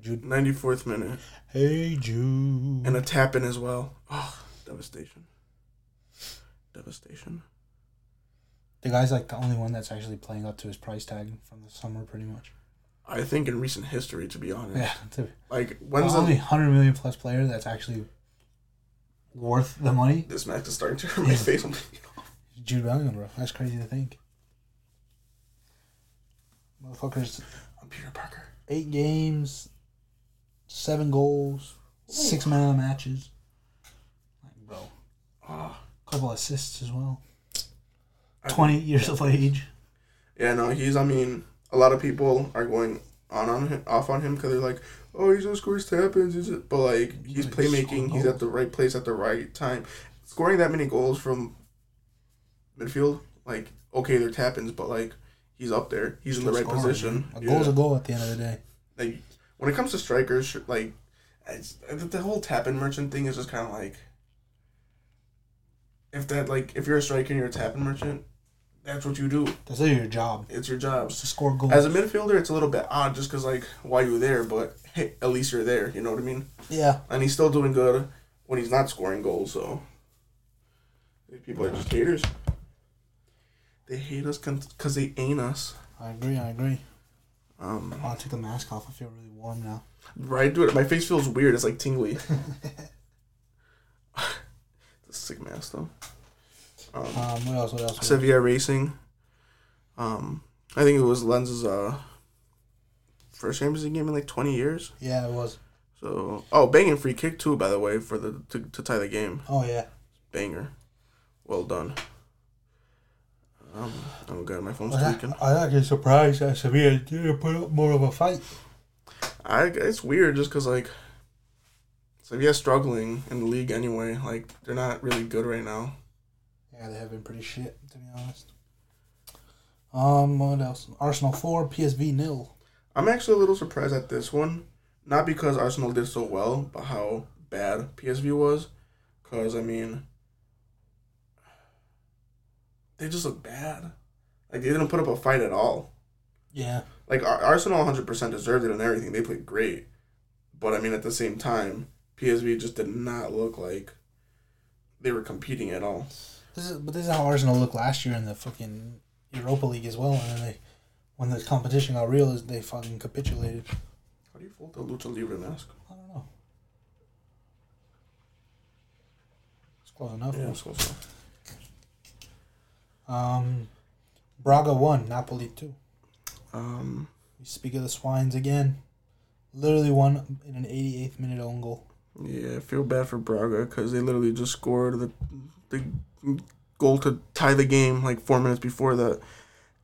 Jude. ninety-fourth minute. Hey, Jude. And a tap-in as well. Oh, devastation. Devastation. The guy's like the only one that's actually playing up to his price tag from the summer, pretty much. I think in recent history, to be honest. Yeah. To, like, when's the... only one hundred million plus player that's actually worth the money? This match is starting to hurt my face. Jude Bellingham, bro. That's crazy to think. Motherfuckers. I'm Peter Parker. Eight games, seven goals, six man of the matches. Like, bro. Ah. A couple assists as well. I Twenty mean, years of age. Yeah, no, he's, I mean, a lot of people are going on, on him, off on him because they're like, oh, he's gonna score his tap-ins. But, like, he's, he's playmaking. He's at the right place at the right time. Scoring that many goals from midfield, like, okay, they're tap-ins, but, like, he's up there. He's, he's in the right scoring, position. Man. A yeah. goal's a goal at the end of the day. Like, when it comes to strikers, like, it's, the whole tap-in merchant thing is just kind of like, if that, like, if you're a striker and you're a tap-in merchant, that's what you do. That's your job. It's your job. It's to score goals. As a midfielder, it's a little bit odd just because, like, why you there, but hey, at least you're there. You know what I mean? Yeah. And he's still doing good when he's not scoring goals, so. People are just haters. They hate us because they ain't us. I agree, I agree. Um, oh, I'll take the mask off. I feel really warm now. Right, dude. My face feels weird. It's like tingly. It's a sick mask, though. Um, um, what else? What else? Sevilla Racing. Um, I think it was Lenz's uh, first Champions League game in like twenty years. Yeah, it was. So, oh, banging free kick, too, by the way, for the to, to tie the game. Oh, yeah. Banger. Well done. Um, oh god, my phone's tweaking. I'm actually surprised that Sevilla didn't put up more of a fight. I it's weird just because like Sevilla's struggling in the league anyway. Like they're not really good right now. Yeah, they have been pretty shit to be honest. Um, what else? Arsenal four, P S V nil. I'm actually a little surprised at this one, not because Arsenal did so well, but how bad P S V was. Cause I mean. They just look bad. Like, they didn't put up a fight at all. Yeah. Like, Arsenal one hundred percent deserved it and everything. They played great. But, I mean, at the same time, P S V just did not look like they were competing at all. This is, but this is how Arsenal looked last year in the fucking Europa League as well. And then they, when the competition got real, they fucking capitulated. How do you fold the Lucha Libre mask? I don't know. It's close enough. Yeah, it's close enough. Um, Braga won, Napoli two. Um, we speak of the swines again. Literally won in an eighty-eighth minute own goal. Yeah, I feel bad for Braga because they literally just scored the the goal to tie the game like four minutes before that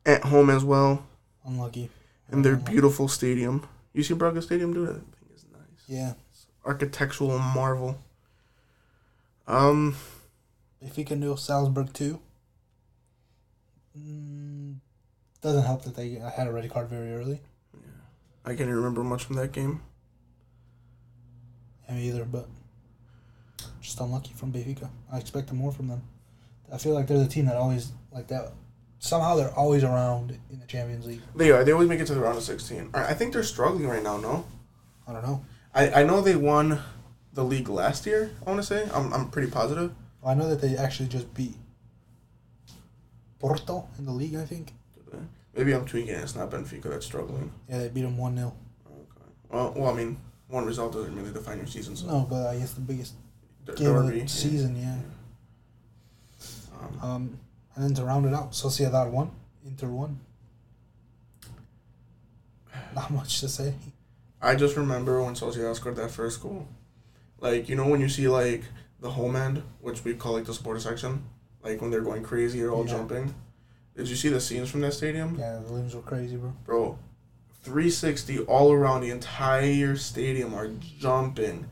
at home as well. Unlucky. In their Unlucky. beautiful stadium. You see Braga Stadium, dude? That thing is nice. Yeah. It's architectural marvel. Um, if you can do Salzburg two. Mm, doesn't help that they had a red card very early. Yeah, I can't even remember much from that game. Yeah, me either, but just unlucky from Benfica. I expected more from them. I feel like they're the team that always like that. Somehow they're always around in the Champions League. They are. They always make it to the round of sixteen. I think they're struggling right now. No, I don't know. I, I know they won the league last year. I want to say I'm I'm pretty positive. I know that they actually just beat Porto in the league, I think. Maybe I'm tweaking. It's not Benfica that's struggling. Yeah, they beat them one nil. Okay. Well, well, I mean, one result doesn't really define your season. So. No, but I guess the biggest D- game Derby, of the season, yeah. yeah. Um, um, and then to round it out, Sociedad won, Inter won. Not much to say. I just remember when Sociedad scored that first goal. Like, you know when you see, like, the home end, which we call, like, the supporter section? Like, when they're going crazy, they're all yeah. jumping. Did you see the scenes from that stadium? Yeah, the limbs were crazy, bro. Bro, three sixty all around the entire stadium are jumping.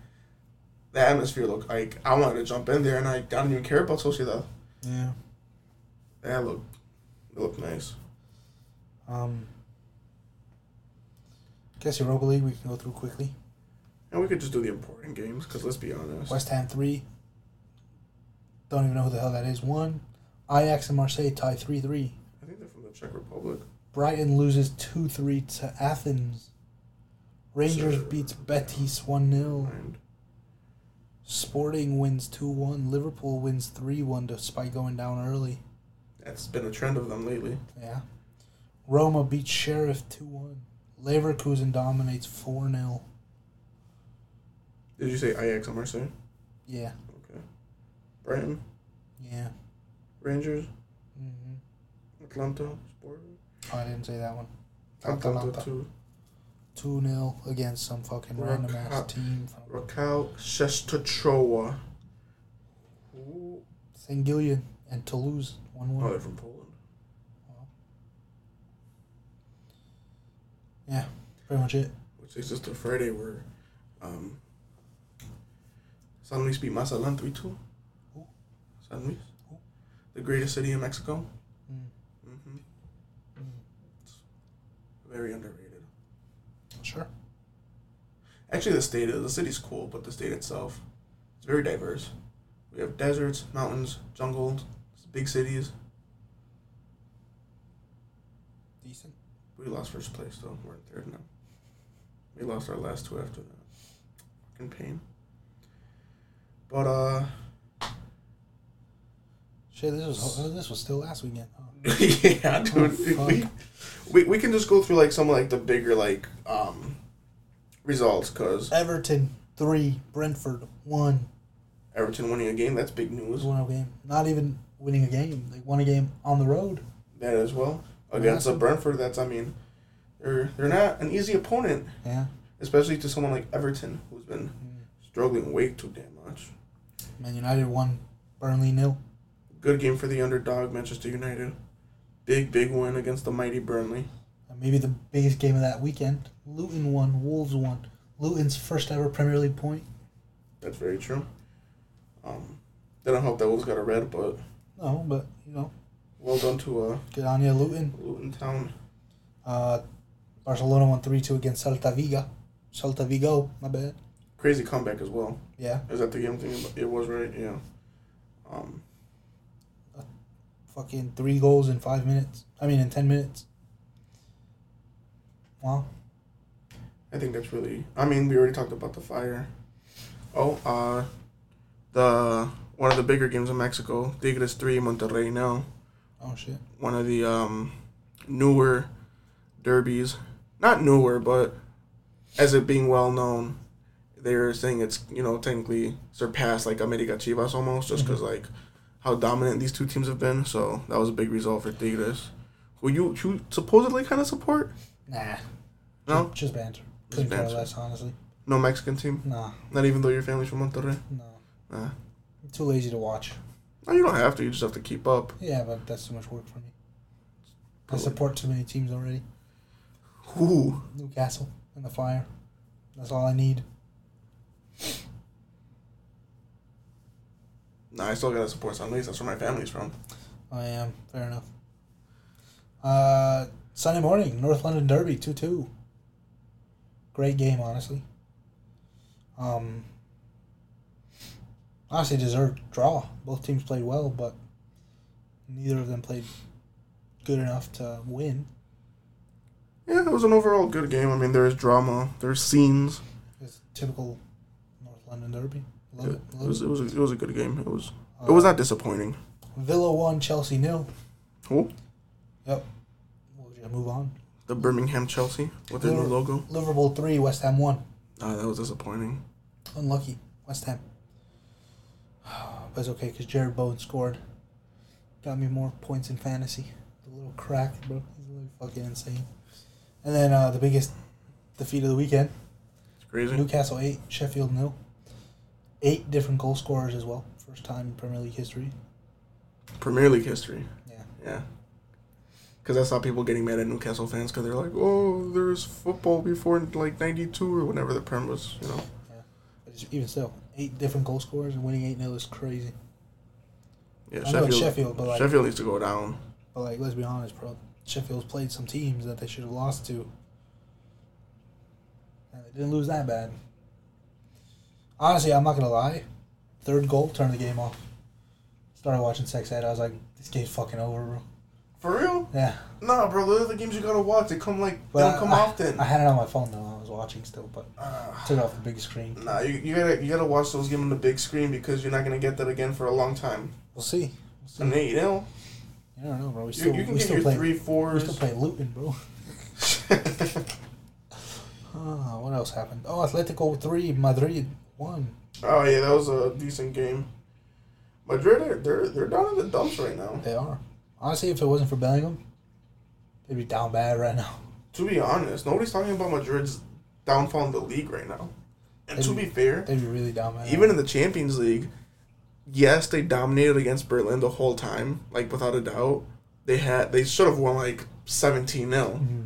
The atmosphere looked like I wanted to jump in there, and I, I don't even care about Sociedad. Yeah. That looked, it looked nice. Um, I guess Europa League we can go through quickly. And we could just do the important games, because let's be honest. West Ham three. Don't even know who the hell that is. One, Ajax and Marseille tie three three. I think they're from the Czech Republic. Brighton loses two three to Athens. Rangers so, beats Betis one nil. Sporting wins two one. Liverpool wins three one despite going down early. That's been a trend of them lately. Yeah. Roma beats Sheriff two one. Leverkusen dominates four nil. Did you say Ajax on Marseille? Yeah. Okay. Brighton? Yeah. Rangers? Mm-hmm. Atlanta? Sporting? Oh, I didn't say that one. Atlanta two. two nil against some fucking Rock- random ass Rock- team. Raquel Sestastroa. Saint Gillian and Toulouse one one. Oh, they're from Poland. Wow. Yeah, pretty much it. Which is just a Friday where um, San Luis beat Mazatlán three two. Who? San Luis. Who? The greatest city in Mexico. Mm. Mm-hmm. Mm. It's very underrated. Sure. Actually, the state the city's cool, but the state itself is very diverse. We have deserts, mountains, jungles, big cities. Decent. We lost first place, though. We're in third now. We lost our last two after that. Fucking pain. But, uh... shit, this was this was still last weekend. Oh. Yeah, dude. Oh, we, we we can just go through like some like the bigger like um results because Everton three, Brentford one. Everton winning a game, that's big news. Won a game, not even winning a game. They won a game on the road. That as well against a Brentford. That's I mean, they're they're not an easy opponent. Yeah. Especially to someone like Everton who's been mm. struggling way too damn much. Man United won, Burnley nil. Good game for the underdog, Manchester United. Big, big win against the mighty Burnley. Maybe the biggest game of that weekend. Luton won, Wolves won. Luton's first ever Premier League point. That's very true. Um, they don't hope that Wolves got a red, but... No, but, you know. Well done to... Uh, Good on you, Luton. Luton Town. Uh, Barcelona won three two against Celta Vigo. Celta Vigo, my bad. Crazy comeback as well. Yeah. Is that the game thing? It was, right? Yeah. Um... Fucking three goals in five minutes. I mean, in ten minutes. Wow. I think that's really... I mean, we already talked about the Fire. Oh, uh... The... One of the bigger games in Mexico. Tigres three, Monterrey now. Oh, shit. One of the, um... newer derbies. Not newer, but... As it being well-known, they're saying it's, you know, technically surpassed, like, América Chivas almost. Just because, mm-hmm. like... how dominant these two teams have been, so that was a big result for Tigres. Who you, you supposedly kind of support? Nah. No? Just banter. Couldn't care less, honestly. No Mexican team? Nah. Not even though your family's from Monterrey? No. Nah. I'm too lazy to watch. No, you don't have to. You just have to keep up. Yeah, but that's too much work for me. I support too many teams already. Who? Newcastle and the Fire. That's all I need. No, I still gotta support San Luis. That's where my family's from. I am. Fair enough. Uh, Sunday morning, North London Derby, two two. Great game, honestly. Um, honestly, deserved draw. Both teams played well, but neither of them played good enough to win. Yeah, it was an overall good game. I mean, there is drama. There's scenes. It's typical North London Derby. Love it, love it was it was a, it was a good game. It was uh, it was not disappointing. Villa won, Chelsea nil. Who? Yep. We'll just move on. The Birmingham Chelsea with their Liver- new logo. Liverpool three, West Ham one. Ah, that was disappointing. Unlucky, West Ham. But it's okay because Jared Bowen scored. Got me more points in fantasy. The little crack, bro. He's really fucking insane. And then uh, the biggest defeat of the weekend. It's crazy. Newcastle eight, Sheffield nil. Eight different goal scorers as well. First time in Premier League history. Premier League history? Yeah. Yeah. Because I saw people getting mad at Newcastle fans because they're like, oh, there's football before like ninety-two or whenever the Prem was, you know. Yeah. But even still, eight different goal scorers and winning eight nil is crazy. Yeah, I know it's Sheffield, but like, Sheffield needs to go down. But like, let's be honest, bro. Sheffield's played some teams that they should have lost to. And they didn't lose that bad. Honestly, I'm not going to lie. Third goal, turned the game off. Started watching Sex Ed. I was like, this game's fucking over, bro. For real? Yeah. Nah, bro, those are the games you gotta watch. They come like but they don't come I, often. I had it on my phone though. I was watching still, but uh, took it off the big screen. Nah, you, you gotta you gotta watch those games on the big screen because you're not gonna get that again for a long time. We'll see. We'll see. I mean, you know. I don't know, bro. We still you, you can we get still your play, three fours. We still play Luton, bro. uh, what else happened? Oh, Atletico three, Madrid one. Oh yeah, that was a decent game. Madrid, they're, they're they're down in the dumps right now. They are. Honestly, if it wasn't for Bellingham, they'd be down bad right now. To be honest, nobody's talking about Madrid's downfall in the league right now. And they'd to be, be fair, they'd be really down bad. Even in the Champions League, yes, they dominated against Berlin the whole time, like without a doubt. They had they should have won like seventeen nil, mm-hmm.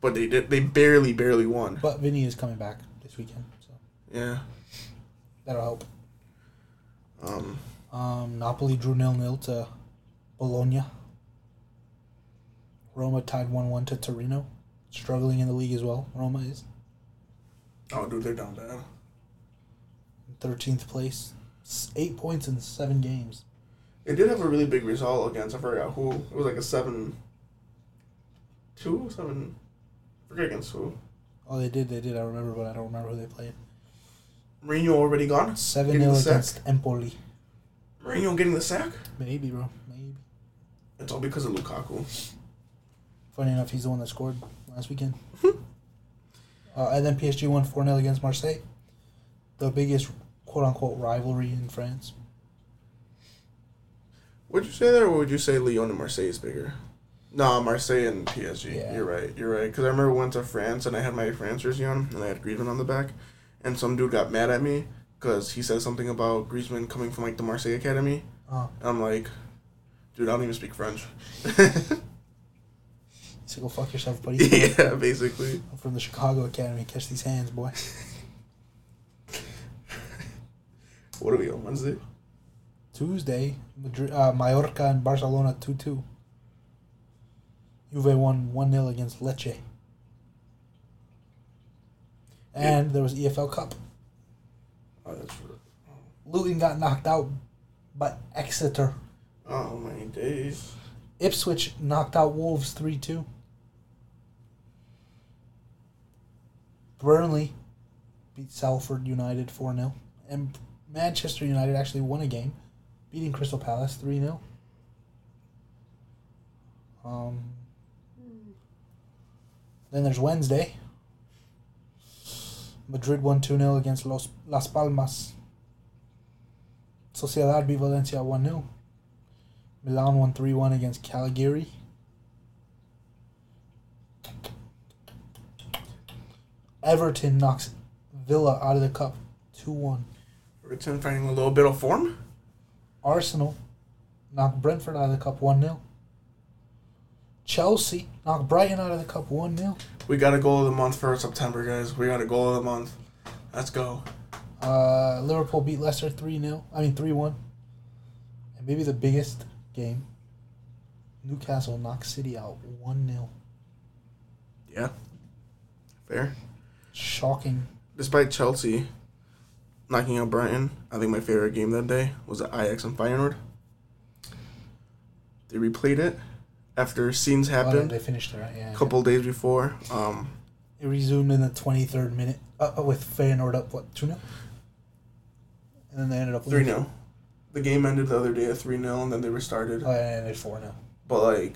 but they did they barely barely won. But Vinny is coming back this weekend, so yeah, that'll help. Um, um Napoli drew nil nil to Bologna. Roma tied one one to Torino. Struggling in the league as well. Roma is. Oh, dude, they're down bad. thirteenth place. Eight points in seven games. They did have a really big result against, I forgot who. It was like a seven two? seven I forget against who. Oh, they did, they did. I remember, but I don't remember who they played. Mourinho already gone? seven nil against Empoli. Mourinho getting the sack? Maybe, bro. It's all because of Lukaku. Funny enough, he's the one that scored last weekend. uh, and then P S G won four nil against Marseille. The biggest, quote-unquote, rivalry in France. Would you say that, or would you say Lyon and Marseille is bigger? Nah, Marseille and P S G. Yeah. You're right, you're right. Because I remember I went to France, and I had my France jersey on, and I had Griezmann on the back. And some dude got mad at me because he said something about Griezmann coming from, like, the Marseille Academy. Oh. And I'm like... Dude, I don't even speak French. So go fuck yourself, buddy. Yeah, basically. I'm from the Chicago Academy. Catch these hands, boy. What are we on, Wednesday? Tuesday. Madrid, uh, Mallorca and Barcelona two two. Juve won one nil against Lecce. And yeah. There was E F L Cup. Oh, that's right. Luton got knocked out by Exeter. Oh, my days. Ipswich knocked out Wolves three two. Burnley beat Salford United four nil. And Manchester United actually won a game, beating Crystal Palace three nil. Um, then there's Wednesday. Madrid won two nil against Los, Las Palmas. Sociedad beat Valencia one nil. Milan won three one against Cagliari. Everton knocks Villa out of the cup two one. Everton finding a little bit of form. Arsenal knocked Brentford out of the cup one nil. Chelsea knocked Brighton out of the cup one nil. We got a goal of the month for September, guys. We got a goal of the month. Let's go. Uh, Liverpool beat Leicester three nil. I mean three one. And maybe the biggest game. Newcastle knocked City out one nil. Yeah. Fair. Shocking. Despite Chelsea knocking out Brighton, I think my favorite game that day was at Ajax and Feyenoord. They replayed it after scenes happened. Oh, they finished it, right? Yeah. A couple yeah. days before. Um, it resumed in the twenty-third minute uh, with Feyenoord up, what, two nil? And then they ended up three nil. three nil. The game ended the other day at three nil, and then they restarted. Oh, yeah, and it ended four nil. But, like,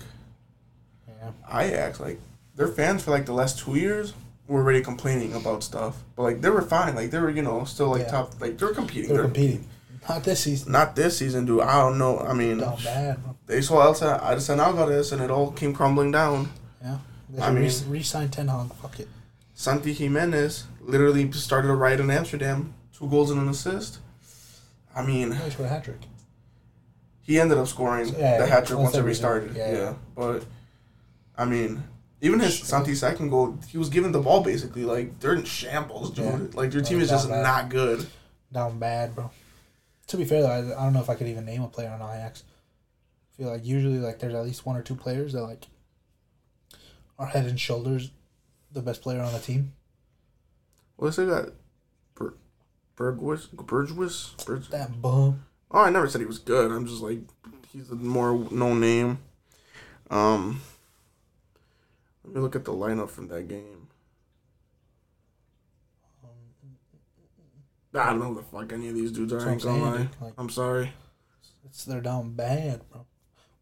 yeah. Ajax, like, their fans for, like, the last two years were already complaining about stuff. But, like, they were fine. Like, they were, you know, still, like, yeah. top. Like, they're competing. They're, they're competing. competing. Not this season. Not this season, dude. I don't know. I mean. Not bad. They saw Elsa, I just sent out about this, and it all came crumbling down. Yeah. They I mean. Re-signed Ten Hag. Fuck it. Santi Giménez literally started a riot in Amsterdam. Two goals and an assist. I mean, he scored a hat trick. He ended up scoring yeah, the hat trick once it restarted. Yeah, yeah. yeah, but I mean, even his Santi's second goal, he was given the ball basically. Like they're in shambles, dude. Yeah. Like your team yeah, is just bad. Not good. Down bad, bro. To be fair though, I, I don't know if I could even name a player on Ajax. I feel like usually like there's at least one or two players that like are head and shoulders the best player on the team. Well, let's say that. Bergwijn, Bergwijn, that bum. Oh, I never said he was good. I'm just like, he's a more known name. Um, let me look at the lineup from that game. I don't know who the fuck any of these dudes are. I'm, saying, like, I'm sorry. It's, they're down bad, bro.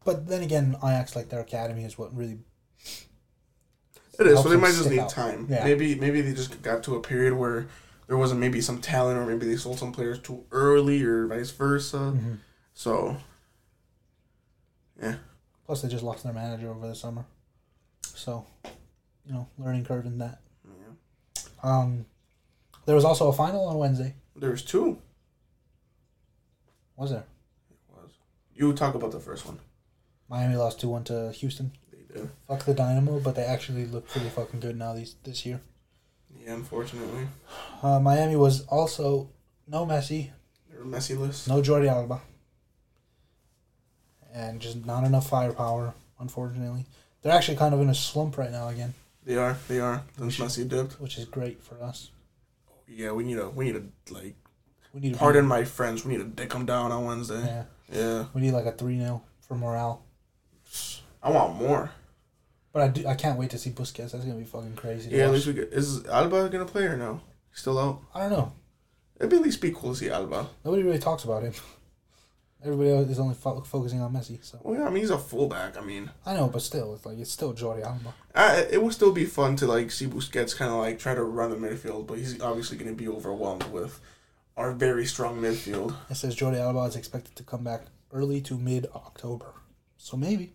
But then again, Ajax, like, their academy is what really... It is, so they might just need out. time. Yeah. Maybe maybe they just got to a period where there wasn't maybe some talent, or maybe they sold some players too early or vice versa. Mm-hmm. So, yeah. Plus, they just lost their manager over the summer. So, you know, learning curve in that. Yeah. Um, there was also a final on Wednesday. There was two. Was there? It was. You talk about the first one. Miami lost two one to Houston. They did. Fuck the Dynamo, but they actually look pretty fucking good now these, this year. Yeah, unfortunately. Uh, Miami was also no Messi. They were Messi-less. No Jordi Alba. And just not enough firepower, unfortunately. They're actually kind of in a slump right now again. They are. They are. Since Messi dipped. Which is great for us. Yeah, we need a, we need a, like, we need a pardon my friends, we need to dick them down on Wednesday. Yeah. Yeah. We need, like, a three nil for morale. I want more. But I do. I can't wait to see Busquets. That's going to be fucking crazy. Yeah, watch. At least we get... Is Alba going to play or no? Still out? I don't know. It'd be at least be cool to see Alba. Nobody really talks about him. Everybody else is only fo- focusing on Messi, so... Well, yeah, I mean, he's a fullback, I mean... I know, but still, it's like, it's still Jordi Alba. I, it would still be fun to, like, see Busquets kind of, like, try to run the midfield, but he's obviously going to be overwhelmed with our very strong midfield. It says Jordi Alba is expected to come back early to mid-October. So maybe.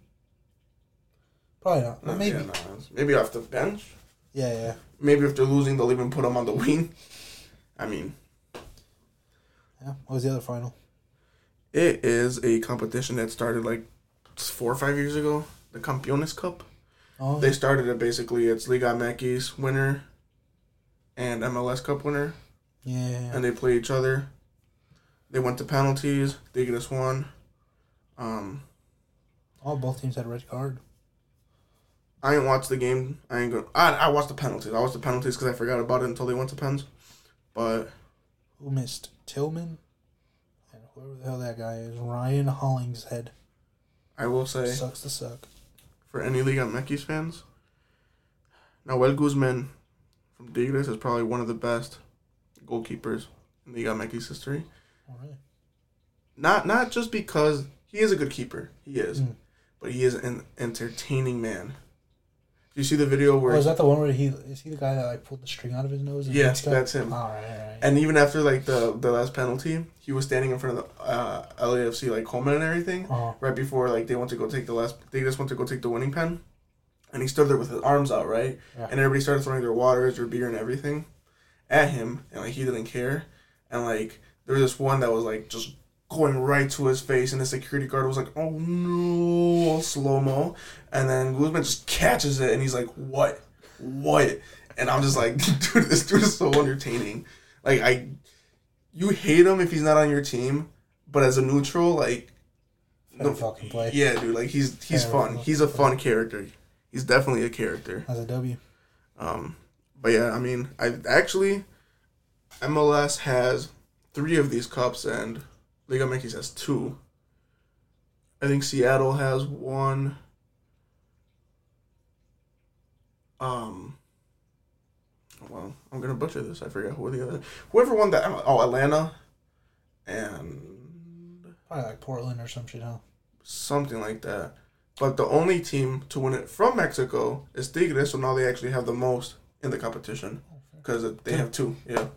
Probably not, but no, maybe. Yeah, no, maybe off the bench? Yeah, yeah. Maybe if they're losing, they'll even put him on the wing. I mean... Yeah, what was the other final? It is a competition that started like four or five years ago, the Campeones Cup. Oh. They started it basically. It's Liga M X winner and M L S Cup winner. Yeah. And they play each other. They went to penalties. Tigres won. Um, oh, both teams had a red card. I ain't watched the game. I ain't go. I I watched the penalties. I watched the penalties because I forgot about it until they went to pens. But who missed? Tillman. Whoever the hell that guy is, Ryan Hollingshead. I will say... Sucks to suck. For any Liga M X fans, Nahuel Guzman from Tigres is probably one of the best goalkeepers in Liga M X history. Oh, really? Not, not just because he is a good keeper. He is. Mm. But he is an entertaining man. Do you see the video where... Oh, is that the one where he... Is he the guy that, like, pulled the string out of his nose? And yes, that's him. All right, all right. And even after, like, the, the last penalty, he was standing in front of the uh, L A F C, like, Coleman and everything, uh-huh. right before, like, they went to go take the last... They just went to go take the winning pen. And he stood there with his arms out, right? Yeah. And everybody started throwing their waters, their beer, and everything at him. And, like, he didn't care. And, like, there was this one that was, like, just... going right to his face, and the security guard was like, oh, no, slow-mo. And then Guzman just catches it, and he's like, what? What? And I'm just like, dude, this dude is so entertaining. Like, I, you hate him if he's not on your team, but as a neutral, like... No, fucking play. Yeah, dude, like, he's he's yeah, fun. He's a fun character. He's definitely a character. As a W. Um, but, yeah, I mean, I actually, M L S has three of these cups, and... Liga M X has two. I think Seattle has one. Um. Well, I'm gonna butcher this. I forget who the other. Whoever won that. Oh, Atlanta, and probably like Portland or some shit, huh? Something like that. But the only team to win it from Mexico is Tigres. So now they actually have the most in the competition because they have two. Yeah.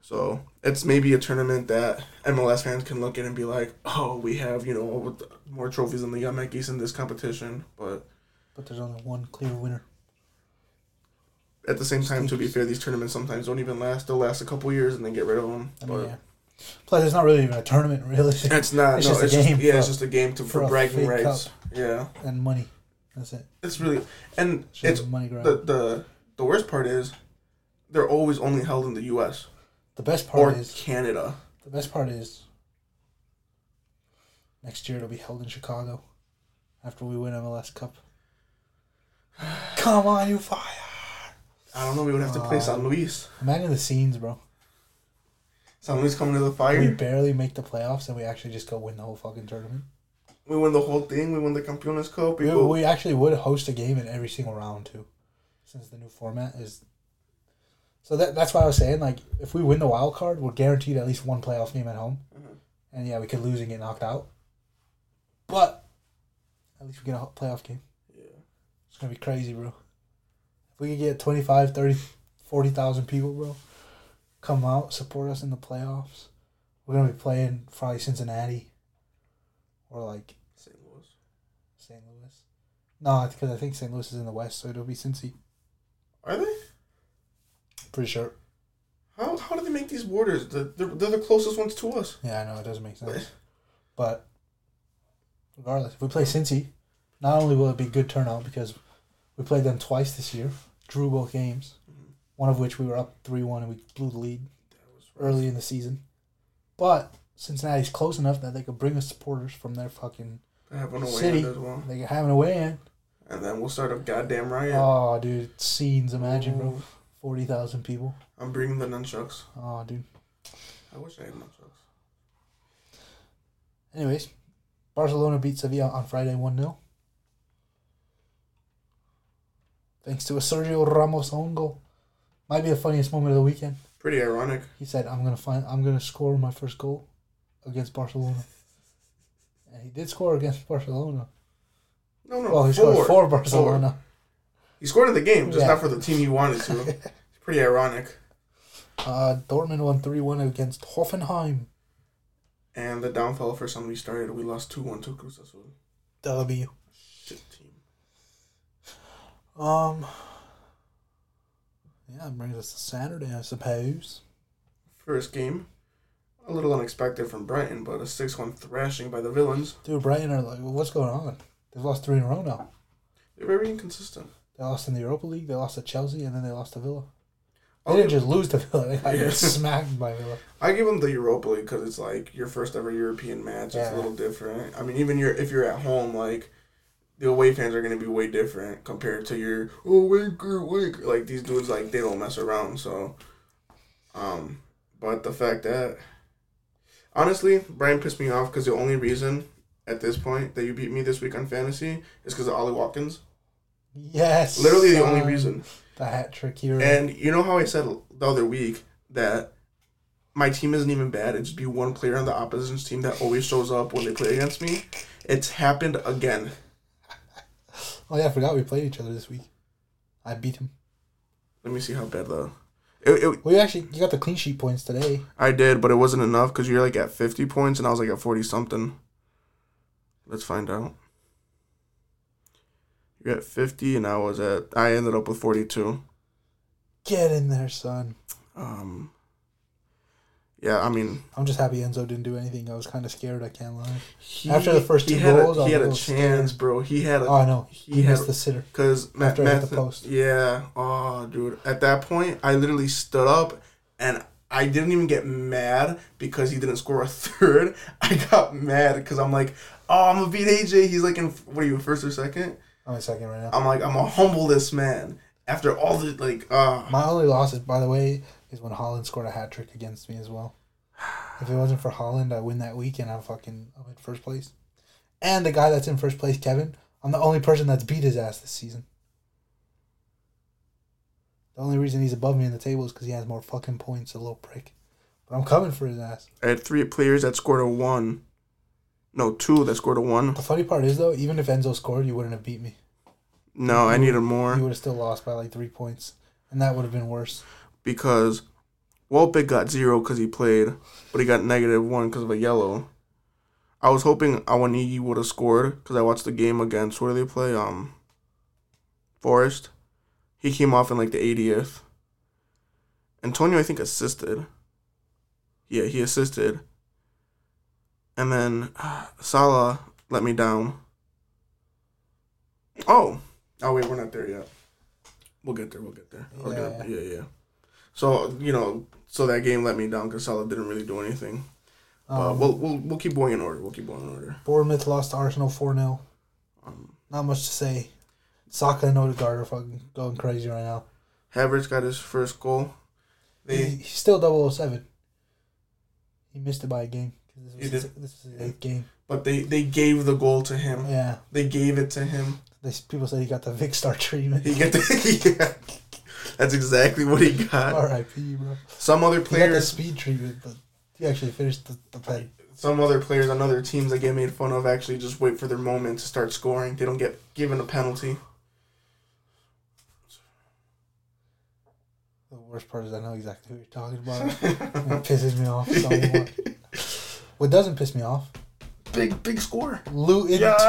So it's maybe a tournament that M L S fans can look at and be like, oh, we have, you know, more trophies than Liga M X in this competition. But but there's only one clear winner. At the same time, to be fair, these tournaments sometimes don't even last. They'll last a couple years and then get rid of them. I mean, but yeah. Plus, it's not really even a tournament, really. It's not. It's no, just it's a just, game. Yeah, for, it's just a game to, for, for bragging rights. Yeah. And money. That's it. It's really... And it's, it's money grab. The, the, the worst part is they're always only held in the U S The best part or is Canada. The best part is next year it'll be held in Chicago after we win M L S Cup. Come on, you Fire! I don't know. We would have to play uh, San Luis. Imagine the scenes, bro. San Luis coming to the Fire. We barely make the playoffs and we actually just go win the whole fucking tournament. We win the whole thing. We win the Campeones Cup. We, we, we actually would host a game in every single round, too, since the new format is... So that that's why I was saying, like, if we win the wild card, we're guaranteed at least one playoff game at home. Mm-hmm. And, yeah, we could lose and get knocked out. But at least we get a playoff game. Yeah. It's going to be crazy, bro. If we could get twenty-five, thirty, forty thousand people, bro, come out, support us in the playoffs. We're going to be playing probably Cincinnati or, like... Saint Louis. Saint Louis. No, because I think Saint Louis is in the West, so it'll be Cincy. Are they? Pretty sure. How how do they make these borders? They're, they're the closest ones to us. Yeah, I know. It doesn't make sense. But regardless, if we play Cincy, not only will it be good turnout because we played them twice this year, drew both games, mm-hmm. one of which we were up three one and we blew the lead early in the season. But Cincinnati's close enough that they could bring us supporters from their fucking they have an city. As well. They could have an away in. And then we'll start a goddamn riot. Oh, dude. Scenes. Imagine, Ooh. bro. forty thousand people. I'm bringing the nunchucks. Oh, dude. I wish I had nunchucks. Anyways, Barcelona beat Sevilla on Friday one nil. Thanks to a Sergio Ramos own goal. Might be the funniest moment of the weekend. Pretty ironic. He said, I'm gonna find I'm gonna score my first goal against Barcelona. And he did score against Barcelona. No, no. Well, he four. scored for Barcelona. Four. He scored in the game, just yeah. not for the team he wanted to. It's pretty ironic. Uh, Dortmund won three one against Hoffenheim. And the downfall for San Luis started. We lost two one to Cruz Azul. W. Shit team. Um, yeah, it brings us to Saturday, I suppose. First game. A little unexpected from Brighton, but a six one thrashing by the villains. Dude, Brighton are like, well, what's going on? They've lost three in a row now. They're very inconsistent. They lost in the Europa League, they lost to Chelsea, and then they lost to Villa. They I'll didn't just lose to Villa, they got yeah. smacked by Villa. I give them the Europa League because it's like your first ever European match. Yeah. It's a little different. I mean, even your, if you're at home, like, the away fans are going to be way different compared to your, oh, wake, wake. Like, these dudes, like, they don't mess around, so. um, But the fact that, honestly, Brian pissed me off because the only reason at this point that you beat me this week on fantasy is because of Ollie Watkins. Yes. Literally the um, only reason. The hat trick here. And you know how I said the other week that my team isn't even bad. It'd just be one player on the opposition's team that always shows up when they play against me. It's happened again. Oh, yeah. I forgot we played each other this week. I beat him. Let me see how bad, though. It, it, well, you actually you got the clean sheet points today. I did, but it wasn't enough because you're like at fifty points and I was like at forty-something. Let's find out. You're at fifty, and I was at... I ended up with forty-two. Get in there, son. Um. Yeah, I mean... I'm just happy Enzo didn't do anything. I was kind of scared, I can't lie. He, After the first two goals, a, He I had a chance, scared. bro. He had a... Oh, I know. He, he had, missed the sitter. Because... After Matt, I hit the post. Yeah. Oh, dude. At that point, I literally stood up, and I didn't even get mad because he didn't score a third. I got mad because I'm like, oh, I'm going to beat A J. He's like in... What are you, first or second? I'm in second right now. I'm like, I'm going to humble this man after all the, like, uh. My only losses, by the way, is when Haaland scored a hat-trick against me as well. If it wasn't for Haaland, I win that week and I'm fucking I'm in first place. And the guy that's in first place, Kevin, I'm the only person that's beat his ass this season. The only reason he's above me in the table is because he has more fucking points, a little prick. But I'm coming for his ass. I had three players that scored a one. No, two that scored a one. The funny part is, though, even if Enzo scored, you wouldn't have beat me. No, you, I needed more. You would have still lost by, like, three points. And that would have been worse. Because Welbeck got zero because he played, but he got negative one because of a yellow. I was hoping Awanigi would have scored because I watched the game against, where do they play? Um, Forest. He came off in, like, the eightieth. Antonio, I think, assisted. Yeah, he assisted. And then uh, Salah let me down. Oh. Oh, wait, we're not there yet. We'll get there, we'll get there. Yeah, get, yeah, yeah. So, you know, so that game let me down because Salah didn't really do anything. Um, uh, we'll, we'll, we'll keep going in order. We'll keep going in order. Bournemouth lost to Arsenal four nil. Um, not much to say. Saka and Odegaard are fucking going crazy right now. Havertz got his first goal. They, he, he's still double oh seven. He missed it by a game. This was, this, this was a late game. But they, they gave the goal to him. Yeah. They gave it to him. They, people said he got the Vic Star treatment. He got the, yeah. That's exactly what he got. R I P, bro. Some other players... He got the speed treatment, but he actually finished the, the pen. Some other players on other teams that get made fun of actually just wait for their moment to start scoring. They don't get given a penalty. The worst part is I know exactly who you're talking about. It pisses me off so much. What doesn't piss me off? Big, big score. Luton yes!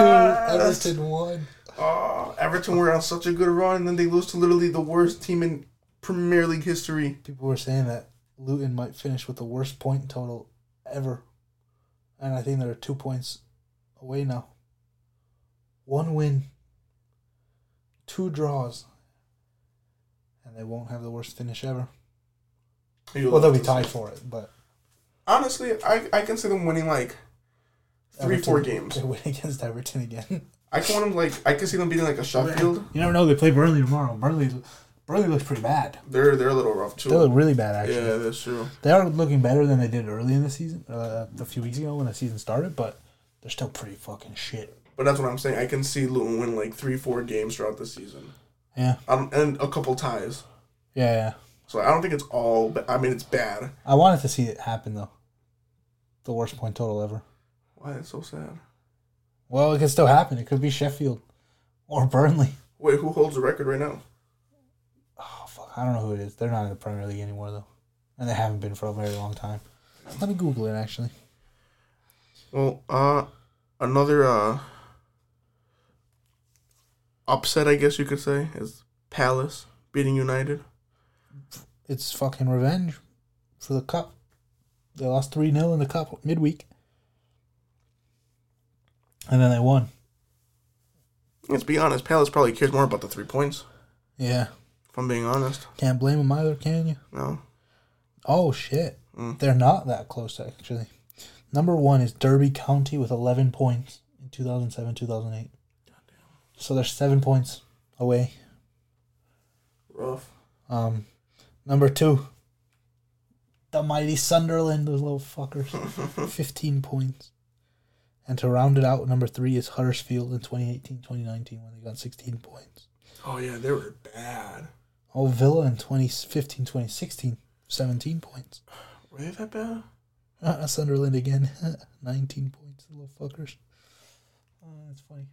two, Everton one. Oh, Everton were on such a good run, and then they lose to literally the worst team in Premier League history. People were saying that Luton might finish with the worst point total ever. And I think they're two points away now. One win, two draws, and they won't have the worst finish ever. You well, they'll be tied for it, but... Honestly, I, I can see them winning, like, three, Everton, four games. They win against Everton again. I can want them like I can see them beating like a Sheffield. You never know. They play Burnley tomorrow. Burnley, Burnley looks pretty bad. They're they're a little rough too. They look really bad actually. Yeah, that's true. They are looking better than they did early in the season, uh, a few weeks ago when the season started. But they're still pretty fucking shit. But that's what I'm saying. I can see Luton win like three, four games throughout the season. Yeah. Um, and a couple ties. Yeah, yeah. So I don't think it's all. Ba- I mean, it's bad. I wanted to see it happen though. The worst point total ever. Why? That's so sad. Well, it could still happen. It could be Sheffield or Burnley. Wait, who holds the record right now? Oh, fuck. I don't know who it is. They're not in the Premier League anymore, though. And they haven't been for a very long time. Let me Google it, actually. Well, uh, another uh, upset, I guess you could say, is Palace beating United. It's fucking revenge for the Cup. They lost three nil in the Cup midweek. And then they won. Let's be honest. Palace probably cares more about the three points. Yeah. If I'm being honest. Can't blame them either, can you? No. Oh, shit. Mm. They're not that close, actually. Number one is Derby County with eleven points in two thousand seven, two thousand eight. Goddamn. So they're seven points away. Rough. Um, Number two, the mighty Sunderland, those little fuckers. fifteen points. And to round it out, number three is Huddersfield in twenty eighteen, twenty nineteen when they got sixteen points. Oh, yeah, they were bad. Oh, Villa in twenty fifteen, twenty sixteen, seventeen points. Were they that bad? Uh, Sunderland again, nineteen points, little fuckers. Oh, that's funny.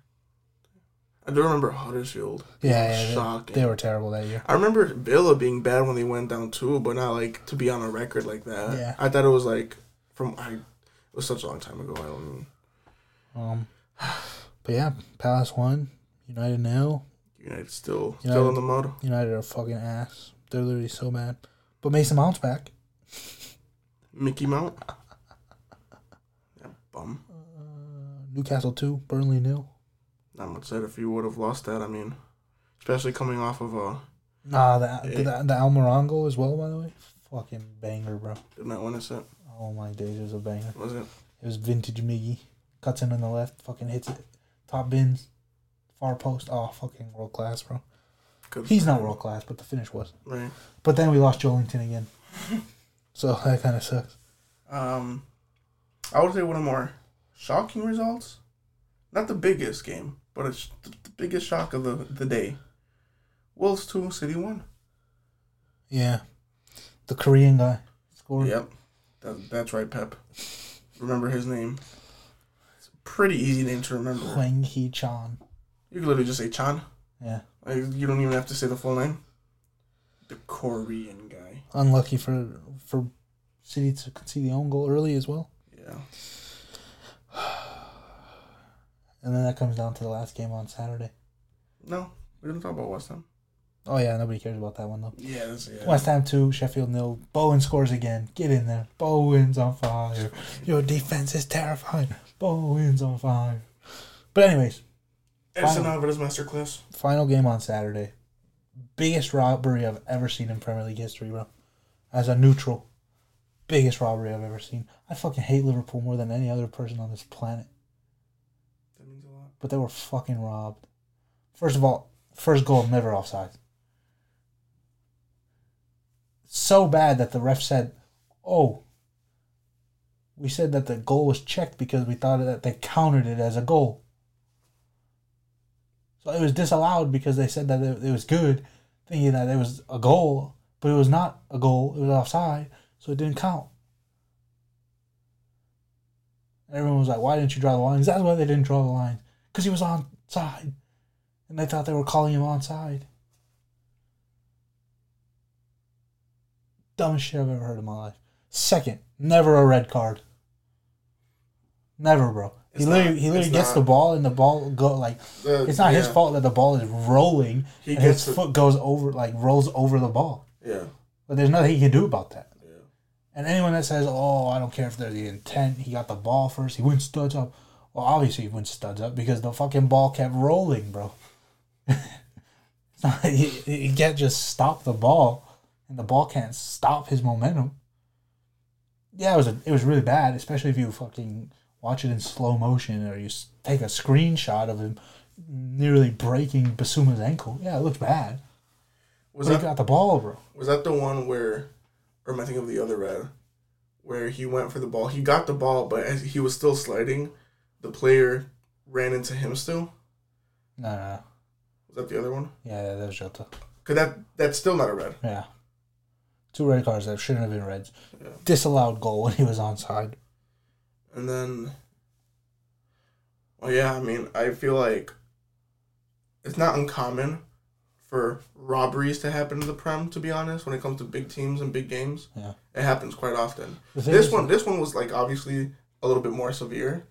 I do remember Huddersfield. Yeah, yeah, shocking. They, they were terrible that year. I remember Villa being bad when they went down too, but not, like, to be on a record like that. Yeah. I thought it was, like, from... I, it was such a long time ago, I don't know. Um, but yeah, Palace won. United now. United still United, still in the mud. United are fucking ass. They're literally so bad. But Mason Mount's back. Mickey Mount. Yeah, bum. Uh, Newcastle two, Burnley nil. Not much said if you would have lost that. I mean, especially coming off of a. Nah, the a, the, the, the Almirongo as well. By the way, fucking banger, bro. Didn't I win a set? Oh my days, it was a banger. Was it? It was vintage Miggy. Cuts in on the left, fucking hits it. Top bins, far post. Oh, fucking world class, bro. Good. He's not world class, but the finish was. Right. But then we lost Joelinton again. So that kind of sucks. Um, I would say one of the more shocking results. Not the biggest game, but it's the biggest shock of the, the day. Wolves two, City one. Yeah. The Korean guy scored. Yep. That, that's right, Pep. Remember his name. Pretty easy name to remember. Hwang Hee-chan. You can literally just say Chan. Yeah. Like, you don't even have to say the full name. The Korean guy. Unlucky for for City to concede the own goal early as well. Yeah. And then that comes down to the last game on Saturday. No, we didn't talk about West Ham. Oh yeah, nobody cares about that one though. Yeah, that's yeah. West Ham two, Sheffield nil. Bowen scores again. Get in there. Bowen's on fire. Your defense is terrifying. Bowen's on fire. But anyways, Edson Alvarez masterclass. Final game on Saturday. Biggest robbery I've ever seen in Premier League history, bro. As a neutral, biggest robbery I've ever seen. I fucking hate Liverpool more than any other person on this planet. That means a lot. But they were fucking robbed. First of all, first goal never offside. So bad that the ref said, oh, we said that the goal was checked because we thought that they counted it as a goal. So it was disallowed because they said that it, it was good, thinking that it was a goal, but it was not a goal. It was offside, so it didn't count. And everyone was like, why didn't you draw the lines? That's why they didn't draw the lines, because he was onside, and they thought they were calling him onside. Dumbest shit I've ever heard in my life. Second, never a red card. Never, bro. It's he literally, not, he literally gets not, the ball, and the ball go like the, it's not yeah. his fault that the ball is rolling. He and gets his the, foot goes over, like rolls over the ball. Yeah, but there's nothing he can do about that. Yeah. And anyone that says, "Oh, I don't care if there's the intent," he got the ball first. He went studs up. Well, obviously he went studs up because the fucking ball kept rolling, bro. It's not, he, he can't just stop the ball, and the ball can't stop his momentum. Yeah, it was a, it was really bad, especially if you fucking watch it in slow motion, or you take a screenshot of him nearly breaking Basuma's ankle. Yeah, it looks bad. Was but that, he got the ball, bro. Was that the one where, or am I thinking of the other red, where he went for the ball? He got the ball, but as he was still sliding, the player ran into him still? No, no, no. Was that the other one? Yeah, that was Jota. Because that, that's still not a red. Yeah. Two red cards that shouldn't have been reds. Yeah. Disallowed goal when he was onside. And then, well, yeah, I mean, I feel like it's not uncommon for robberies to happen in the Prem, to be honest, when it comes to big teams and big games. Yeah. It happens quite often. This one, this one was, like, obviously a little bit more severe,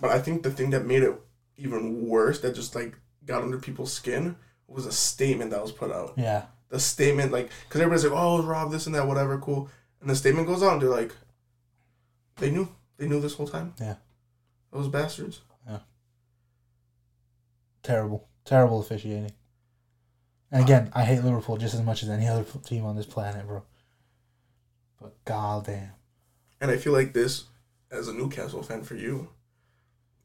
but I think the thing that made it even worse, that just, like, got under people's skin, was a statement that was put out. Yeah. The statement, like, because everybody's like, oh, rob this and that, whatever, cool. And the statement goes on, they're like, they knew. They knew this whole time? Yeah. Those bastards? Yeah. Terrible. Terrible officiating. And again, I hate Liverpool just as much as any other team on this planet, bro. But goddamn. And I feel like this, as a Newcastle fan for you,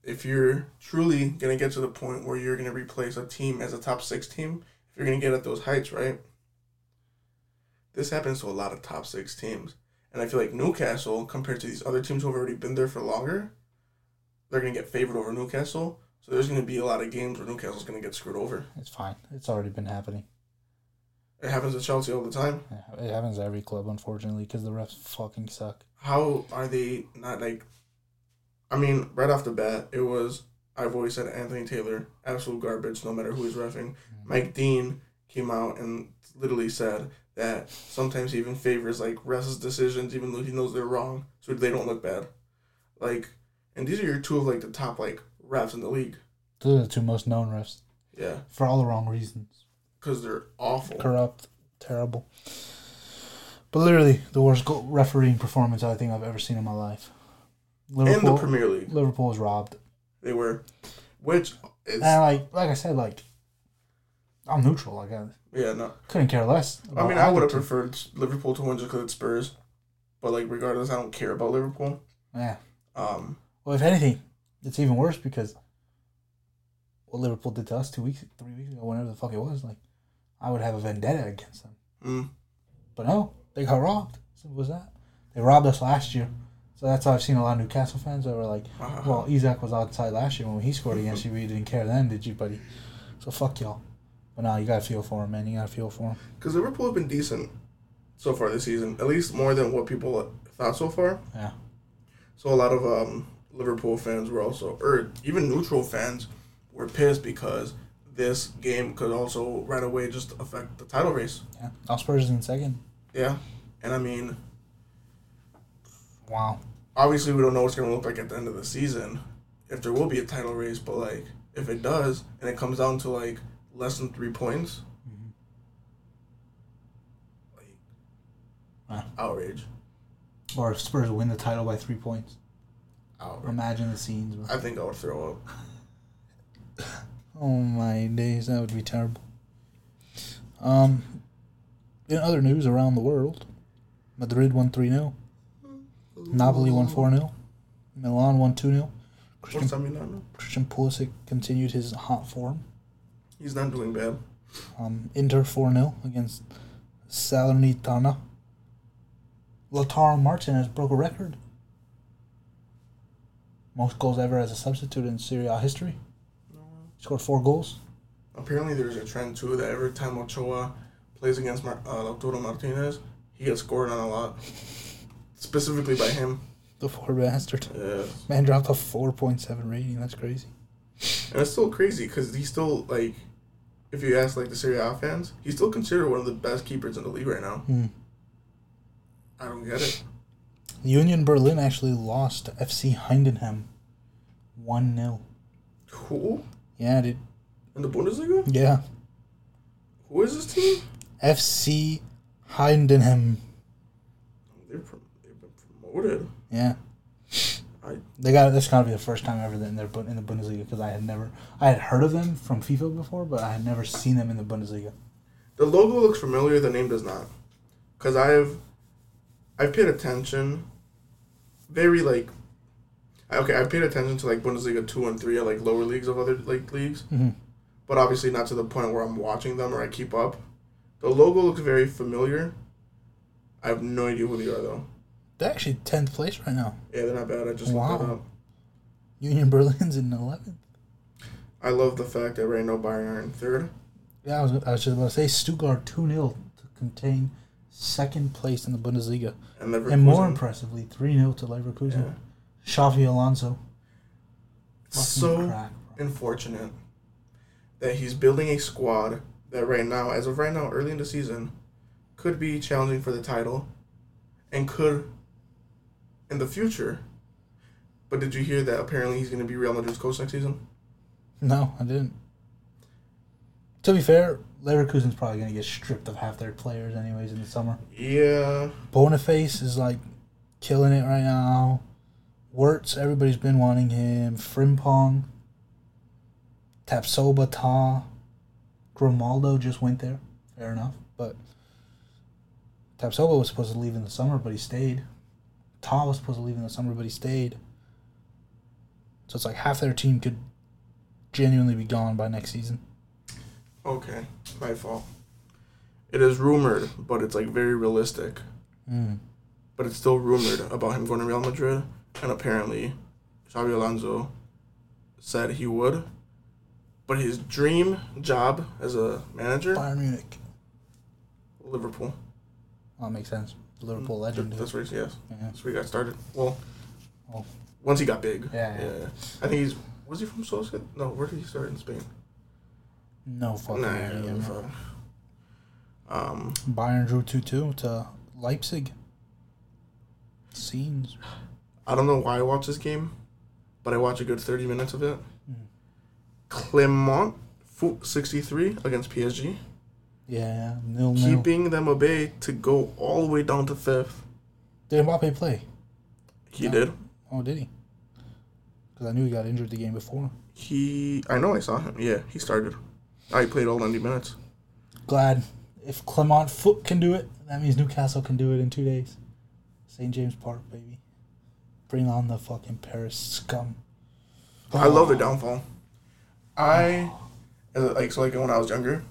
if you're truly going to get to the point where you're going to replace a team as a top six team, if you're going to get at those heights, right? This happens to a lot of top six teams. And I feel like Newcastle, compared to these other teams who have already been there for longer, they're going to get favored over Newcastle. So there's going to be a lot of games where Newcastle's going to get screwed over. It's fine. It's already been happening. It happens to Chelsea all the time. Yeah, it happens to every club, unfortunately, because the refs fucking suck. How are they not, like... I mean, right off the bat, it was... I've always said Anthony Taylor, absolute garbage, no matter who he's reffing. Mm-hmm. Mike Dean came out and literally said... that sometimes he even favors, like, refs' decisions, even though he knows they're wrong, so they don't look bad. Like, and these are your two of, like, the top, like, refs in the league. Those are the two most known refs. Yeah. For all the wrong reasons. Because they're awful. Corrupt. Terrible. But literally, the worst goal- refereeing performance I think I've ever seen in my life. Liverpool, in the Premier League. Liverpool was robbed. They were. Which is... And, like, like I said, like, I'm neutral, I guess. Yeah, no. Couldn't care less. I mean, I would have preferred Liverpool to win just because it's Spurs. But, like, regardless, I don't care about Liverpool. Yeah. Um. Well, if anything, it's even worse because what Liverpool did to us two weeks, three weeks ago, whenever the fuck it was, like, I would have a vendetta against them. Mm. But no, they got robbed. Simple as that. They robbed us last year. So that's why I've seen a lot of Newcastle fans that were like, uh-huh. well, Isak was outside last year when he scored against you, but you didn't care then, did you, buddy? So fuck y'all. But no, you got to feel for him, man. You got to feel for him. Because Liverpool have been decent so far this season. At least more than what people thought so far. Yeah. So a lot of um, Liverpool fans were also, or even neutral fans, were pissed because this game could also right away just affect the title race. Yeah. Now Spurs is in second. Yeah. And I mean... Wow. Obviously, we don't know what's going to look like at the end of the season. If there will be a title race, but like, if it does, and it comes down to like... less than three points. Mm-hmm. Like, ah. Outrage. Or if Spurs win the title by three points. Outrage. Imagine the scenes. Bro. I think I would throw up. Oh my days, that would be terrible. Um, in other news around the world, Madrid won three nil. Napoli won four nil. Milan won two nil. Christian, What's that mean, I don't know? Christian Pulisic continued his hot form. He's not doing bad. Um, Inter four nil against Salernitana. Lautaro Martinez broke a record. Most goals ever as a substitute in Serie A history. He scored four goals. Apparently there's a trend, too, that every time Ochoa plays against Mar- uh, Lautaro Martinez, he gets scored on a lot. Specifically by him. The poor bastard. Yeah. Man dropped a four point seven rating. That's crazy. And it's still crazy because he's still, like, if you ask, like, the Serie A fans, he's still considered one of the best keepers in the league right now. Hmm. I don't get it. Union Berlin actually lost to F C Heidenheim one nil. Cool. Yeah, dude. In the Bundesliga? Yeah. Who is this team? F C Heidenheim. They're from, they've been promoted. Yeah. I, they got That's gotta be the first time ever in their in the Bundesliga because I had never I had heard of them from FIFA before, but I had never seen them in the Bundesliga. The logo looks familiar. The name does not, because I've I've paid attention. Very like okay, I paid attention to like Bundesliga two and three, or like lower leagues of other like leagues, mm-hmm. but obviously not to the point where I'm watching them or I keep up. The logo looks very familiar. I have no idea who they are though. They're actually tenth place right now. Yeah, they're not bad. I just wow. looked that up. Union Berlin's in eleventh. I love the fact that right now Bayern are in third. Yeah, I was, I was just about to say Stuttgart two nil to contain second place in the Bundesliga. And, and more impressively, three nil to Leverkusen. Yeah. Xavi Alonso. Fucking so crack, unfortunate that he's building a squad that right now, as of right now, early in the season, could be challenging for the title and could in the future. But did you hear that apparently he's going to be Real Madrid's coach next season? No, I didn't. To be fair, Leverkusen's probably going to get stripped of half their players anyways in the summer. Yeah. Boniface is, like, killing it right now. Wirtz, everybody's been wanting him. Frimpong. Tapsoba, Ta. Grimaldo just went there. Fair enough. But Tapsoba was supposed to leave in the summer, but he stayed. Ta was supposed to leave in the summer, but he stayed. So it's like half their team could genuinely be gone by next season. Okay, my fault. It is rumored, but it's like very realistic. Mm. But it's still rumored about him going to Real Madrid, and apparently Xabi Alonso said he would. But his dream job as a manager? Bayern Munich. Liverpool. Well, that makes sense. Liverpool legend. That's where, yes. yeah. That's where he got started. Well, well, once he got big. Yeah, yeah. yeah. I think he's... Was he from Sociedad? No, where did he start in Spain? No fucking nah, idea. Fuck. Um, Bayern drew two two to Leipzig. Scenes. I don't know why I watch this game, but I watch a good thirty minutes of it. Mm. Clermont, sixty-three against P S G. Yeah, nil nil. Keeping them obey to go all the way down to fifth. Did Mbappe play? He no. did. Oh, did he? Because I knew he got injured the game before. He, I know I saw him. Yeah, he started. I played all ninety minutes. Glad. If Clermont Foot can do it, that means Newcastle can do it in two days. Saint James Park, baby. Bring on the fucking Paris scum. Oh. I love their downfall. I, oh. like, so like when I was younger,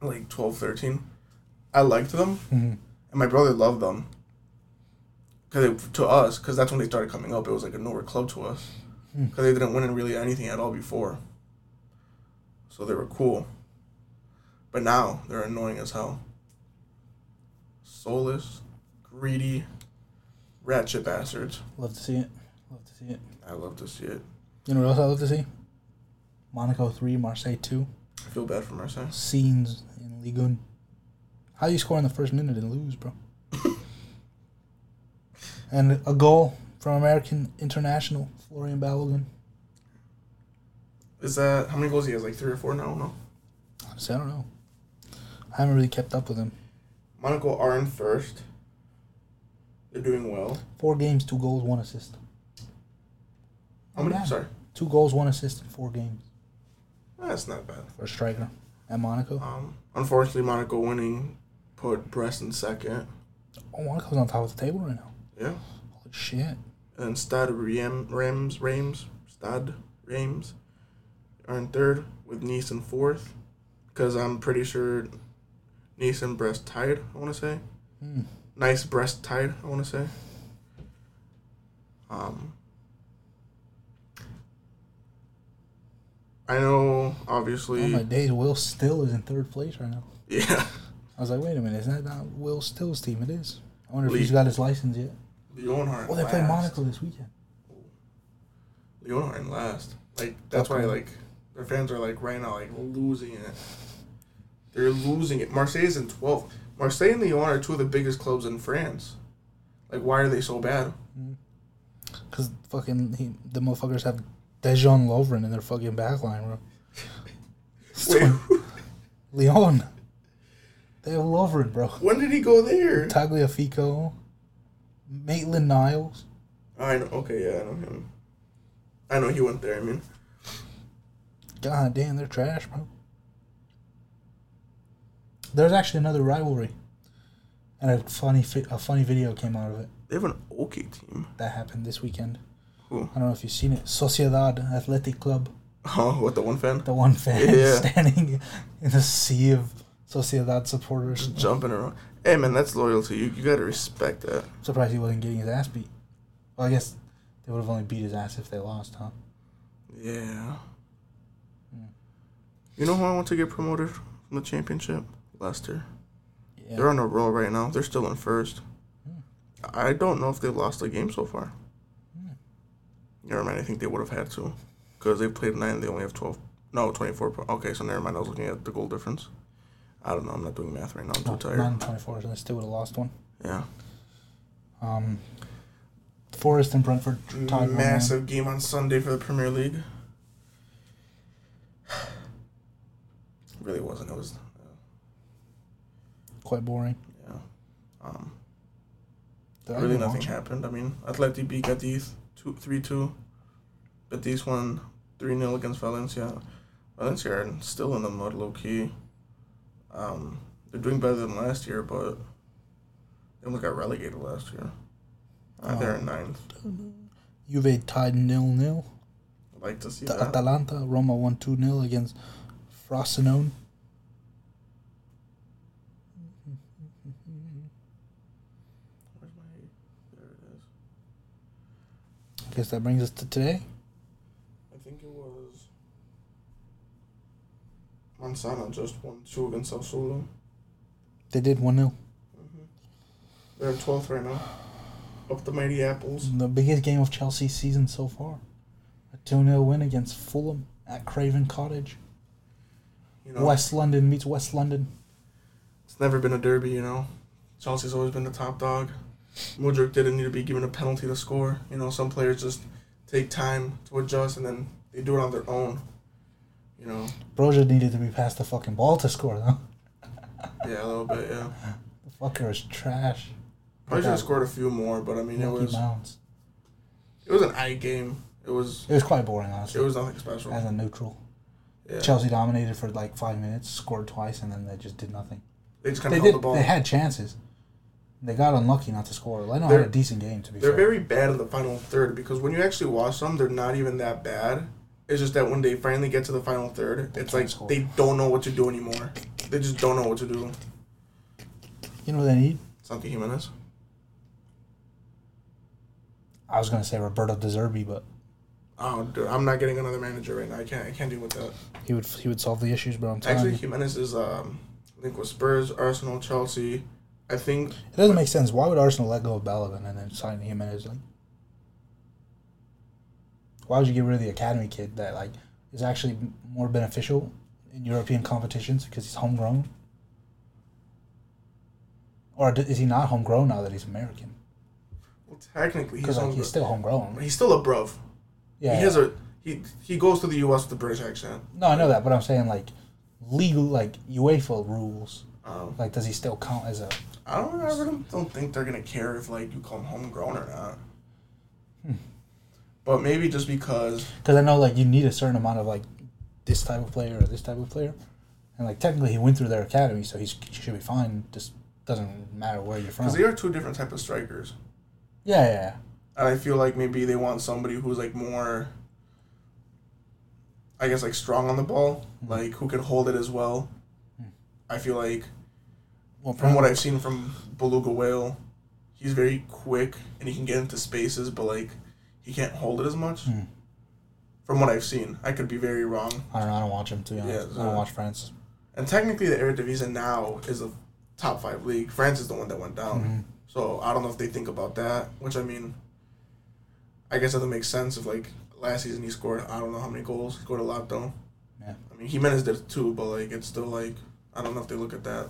like twelve, thirteen, I liked them, mm-hmm. and my brother loved them. Cause it, to us, because that's when they started coming up. It was like a newer club to us. Because they didn't win really anything at all before. So they were cool. But now, they're annoying as hell. Soulless, greedy, ratchet bastards. Love to see it. Love to see it. I love to see it. You know what else I love to see? Monaco three, Marseille two. I feel bad for Marseille. Scenes in Ligue one. How do you score in the first minute and lose, bro? And a goal from American international, Florian Balogun. Is that... How many goals he has? Like three or four now? I don't know. Honestly, I don't know. I haven't really kept up with him. Monaco are in first. They're doing well. Four games, two goals, one assist. How many? Sorry. Two goals, one assist in four games. That's not bad. For a striker at Monaco. Um, unfortunately, Monaco winning put Brest in second. Oh, Monaco's on top of the table right now. Yeah. Holy shit. And Stade Reims, Reims, Stade Reims are in third with Nice in fourth. Because I'm pretty sure Nice and Brest tied, I want to say. Mm. Nice, Brest tied, I want to say. Um, I know, obviously. On my days, Will Still is in third place right now. Yeah. I was like, wait a minute, isn't that not Will Still's team? It is. I wonder Lee. if he's got his license yet. Lyon are in Oh, they last. play Monaco this weekend. Lyon are in last. Like, that's why, like, their fans are, like, right now, like, losing it. They're losing it. Marseille is in twelfth. Marseille and Lyon are two of the biggest clubs in France. Like, why are they so bad? Because fucking he, the motherfuckers have Dejan Lovren in their fucking backline, bro. Wait, Lyon. They have Lovren, bro. When did he go there? Tagliafico. Maitland Niles. I know. Okay, yeah, I know him. I know he went there, I mean. God damn, they're trash, bro. There's actually another rivalry. And a funny fi- a funny video came out of it. They have an okay team. That happened this weekend. Who? I don't know if you've seen it. Sociedad Athletic Club. Oh, what, the one fan? The one fan yeah. standing in the sea of Sociedad supporters. Just jumping around. Hey, man, that's loyalty. You you got to respect that. I'm surprised he wasn't getting his ass beat. Well, I guess they would have only beat his ass if they lost, huh? Yeah. yeah. You know who I want to get promoted from the championship? Leicester. Yeah. They're on a roll right now. They're still in first. Yeah. I don't know if they've lost a game so far. Yeah. Never mind. I think they would have had to. Because they've played nine. They only have twelve. No, twenty-four points. Okay, so never mind. I was looking at the goal difference. I don't know. I'm not doing math right now. I'm too oh, tired. nine and twenty-four, so they still would have lost one. Yeah. Um, Forest and Brentford tied. Massive game on Sunday for the Premier League. It really wasn't. It was... quite boring. Yeah. Um, really nothing happened. I mean, Atleti beat Cadiz three two. Cadiz won three nil against Valencia. Valencia are still in the mud, low-key. Um, they're doing better than last year, but they almost got relegated last year. Uh, um, they're in ninth. Juve tied nil nil. I'd like to see Ta- that. Atalanta, Roma won two nil against Frosinone. I guess that brings us to today. I think it was Manzana just won two against Sassuolo. They did one nil. Mm-hmm. They're in twelfth right now. Up the mighty apples. The biggest game of Chelsea's season so far. A two nil win against Fulham at Craven Cottage. You know, West London meets West London. It's never been a derby, you know. Chelsea's always been the top dog. Mudryk didn't need to be given a penalty to score. You know, some players just take time to adjust, and then they do it on their own. You know, Broja needed to be passed the fucking ball to score, though. Yeah, a little bit, yeah. The fucker was trash. Probably should have scored a few more, but I mean, it was. Mounts. It was an eye game. It was. It was quite boring, honestly. It was nothing special. As a neutral, yeah. Chelsea dominated for like five minutes, scored twice, and then they just did nothing. They just kind of held the ball. They had chances. They got unlucky not to score. Leno had a decent game, to be fair. They're very bad in the final third because when you actually watch them, they're not even that bad. It's just that when they finally get to the final third, it's like they don't know what to do anymore. They just don't know what to do. You know what they need? Santi Giménez. I was going to say Roberto De Zerbi, but... Oh, dude, I'm not getting another manager right now. I can't I can't deal with that. He would he would solve the issues, bro. I'm telling you. Actually, Jimenez is um, linked with Spurs, Arsenal, Chelsea... I think... It doesn't make sense. Why would Arsenal let go of Balogun and then sign Jimenez? Like, why would you get rid of the academy kid that, like, is actually more beneficial in European competitions because he's homegrown? Or is he not homegrown now that he's American? Well, technically, he's like, he's still homegrown. He's still a bruv. Yeah. He has a... He, he goes to the U S with a British accent. No, I know that, but I'm saying, like, legal, like, UEFA rules... Um, like, does he still count as a... I don't I really don't think they're going to care if, like, you call him homegrown or not. Hmm. But maybe just because... Because I know, like, you need a certain amount of, like, this type of player or this type of player. And, like, technically he went through their academy, so he's, he should be fine. Just doesn't matter where you're from. Because they are two different type of strikers. Yeah, yeah, yeah. And I feel like maybe they want somebody who's, like, more... I guess, like, strong on the ball. Mm-hmm. Like, who can hold it as well. I feel like, well, from what I've seen from Beluga Whale, he's very quick and he can get into spaces, but like he can't hold it as much. Mm. from what I've seen. I could be very wrong. I don't know. I don't watch them, to be honest. Yeah, so, I don't watch France. And technically, the Eredivisie now is a top five league. France is the one that went down. Mm-hmm. So I don't know if they think about that, which, I mean, I guess that makes sense if, like, last season he scored, I don't know how many goals. He scored a lot, though. Yeah. I mean, Jimenez did too, but, like, it's still, like, I don't know if they look at that.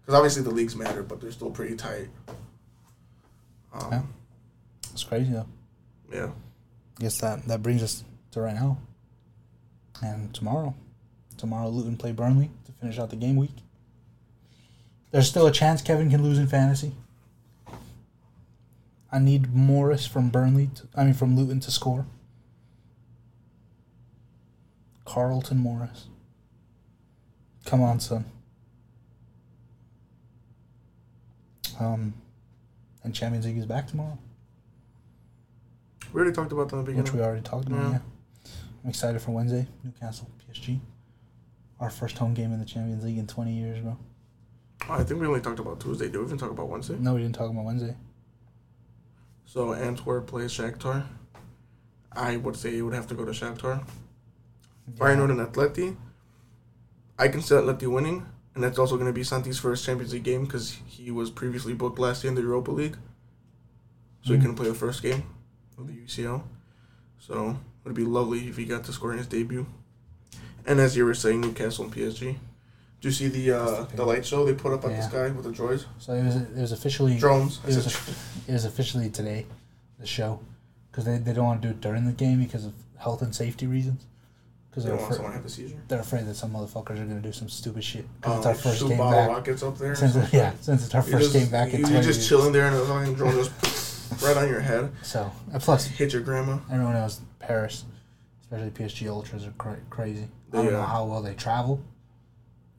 Because obviously the leagues matter, but they're still pretty tight. Um, yeah. It's crazy, though. Yeah. I guess that, that brings us to right now. And tomorrow. Tomorrow Luton play Burnley to finish out the game week. There's still a chance Kevin can lose in fantasy. I need Morris from Burnley, to, I mean from Luton to score. Carlton Morris. Come on, son. Um, and Champions League is back tomorrow. We already talked about that in the beginning. Which we already talked about, yeah. yeah. I'm excited for Wednesday. Newcastle, P S G. Our first home game in the Champions League in twenty years, bro. Oh, I think we only talked about Tuesday. Did we even talk about Wednesday? No, we didn't talk about Wednesday. So, Antwerp plays Shakhtar. I would say you would have to go to Shakhtar. Yeah. Feyenoord and Atleti. I can see Atleti winning, and that's also going to be Santi's first Champions League game because he was previously booked last year in the Europa League. So, mm. he couldn't play the first game of the U C L. So, it would be lovely if he got to score in his debut. And as you were saying, Newcastle and P S G. Do you see the uh, the light show they put up at yeah. the sky with the droids? So it was it was officially drones. It was, a, it was officially today, the show, because they, they don't want to do it during the game because of health and safety reasons. Because they don't want someone to have a seizure. They're afraid that some motherfuckers are going to do some stupid shit. Because um, it's our first game back. Rockets up there. Since, yeah, since it's our you're first just, game back. You, you're just chilling there and the fucking drone just right on your head. So uh, plus hit your grandma. Everyone else in Paris, especially P S G ultras, are cra- crazy. They, I don't know uh, how well they travel.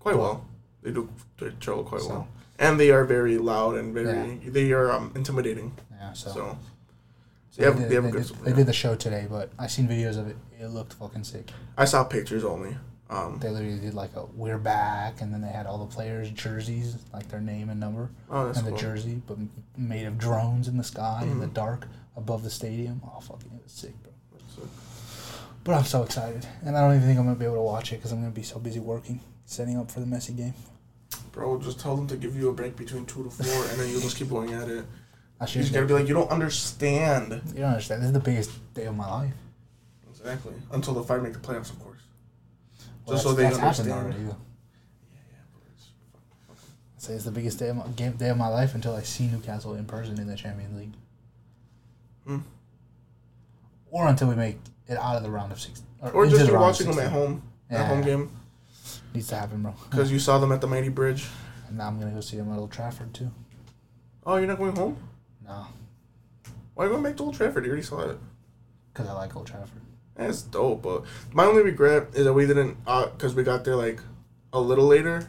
Quite well. They do they travel quite so, well. And they are very loud and very... Yeah. They are um, intimidating. Yeah, so... So, so they, have, did, they have they a good... Did, yeah. They did the show today, but I seen videos of it. It looked fucking sick. I saw pictures only. Um, they literally did like a we're back, and then they had all the players' jerseys, like their name and number. Oh, that's and cool. The jersey, but made of drones in the sky, mm-hmm. in the dark, above the stadium. Oh, fucking, it was sick, bro. That's sick. But I'm so excited. And I don't even think I'm going to be able to watch it because I'm going to be so busy working. Setting up for the Messi game. Bro, just tell them to give you a break between two to four, and then you'll just keep going at it. I you just gotta be like, you don't understand. You don't understand. This is the biggest day of my life. Exactly. Until the Fire make the playoffs, of course. Well, just so they understand. Already, yeah, yeah, but it's fucking. I say it's the biggest day of my game, day of my life until I see Newcastle in person in the Champions League. Hmm. Or until we make it out of the round of sixteen. Or, or just you're watching them at home, yeah. at home game. Needs to happen, bro. Because you saw them at the Mighty Bridge. And now I'm going to go see them at Old Trafford, too. Oh, you're not going home? No. Why are you going back to Old Trafford? You already saw it. Because I like Old Trafford. That's dope, but my only regret is that we didn't, because uh, we got there, like, a little later.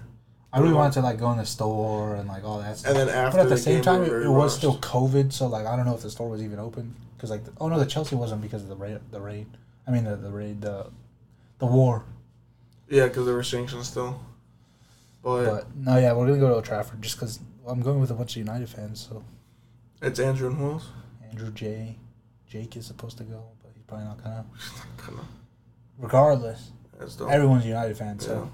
I really wanted to, like, go in the store and, like, all that stuff. And then after But at the, the same game, time, it, it was still COVID, so, like, I don't know if the store was even open. Because, like, the, oh, no, the Chelsea wasn't because of the raid. The raid. I mean, the, the raid, the, the war. Yeah, because there were sanctions still. But, but, no, yeah, we're going to go to Old Trafford just because I'm going with a bunch of United fans, so. It's Andrew and who else? Andrew J. Jake is supposed to go, but he's probably not going to. Gonna. Regardless, everyone's a United fan, yeah. so.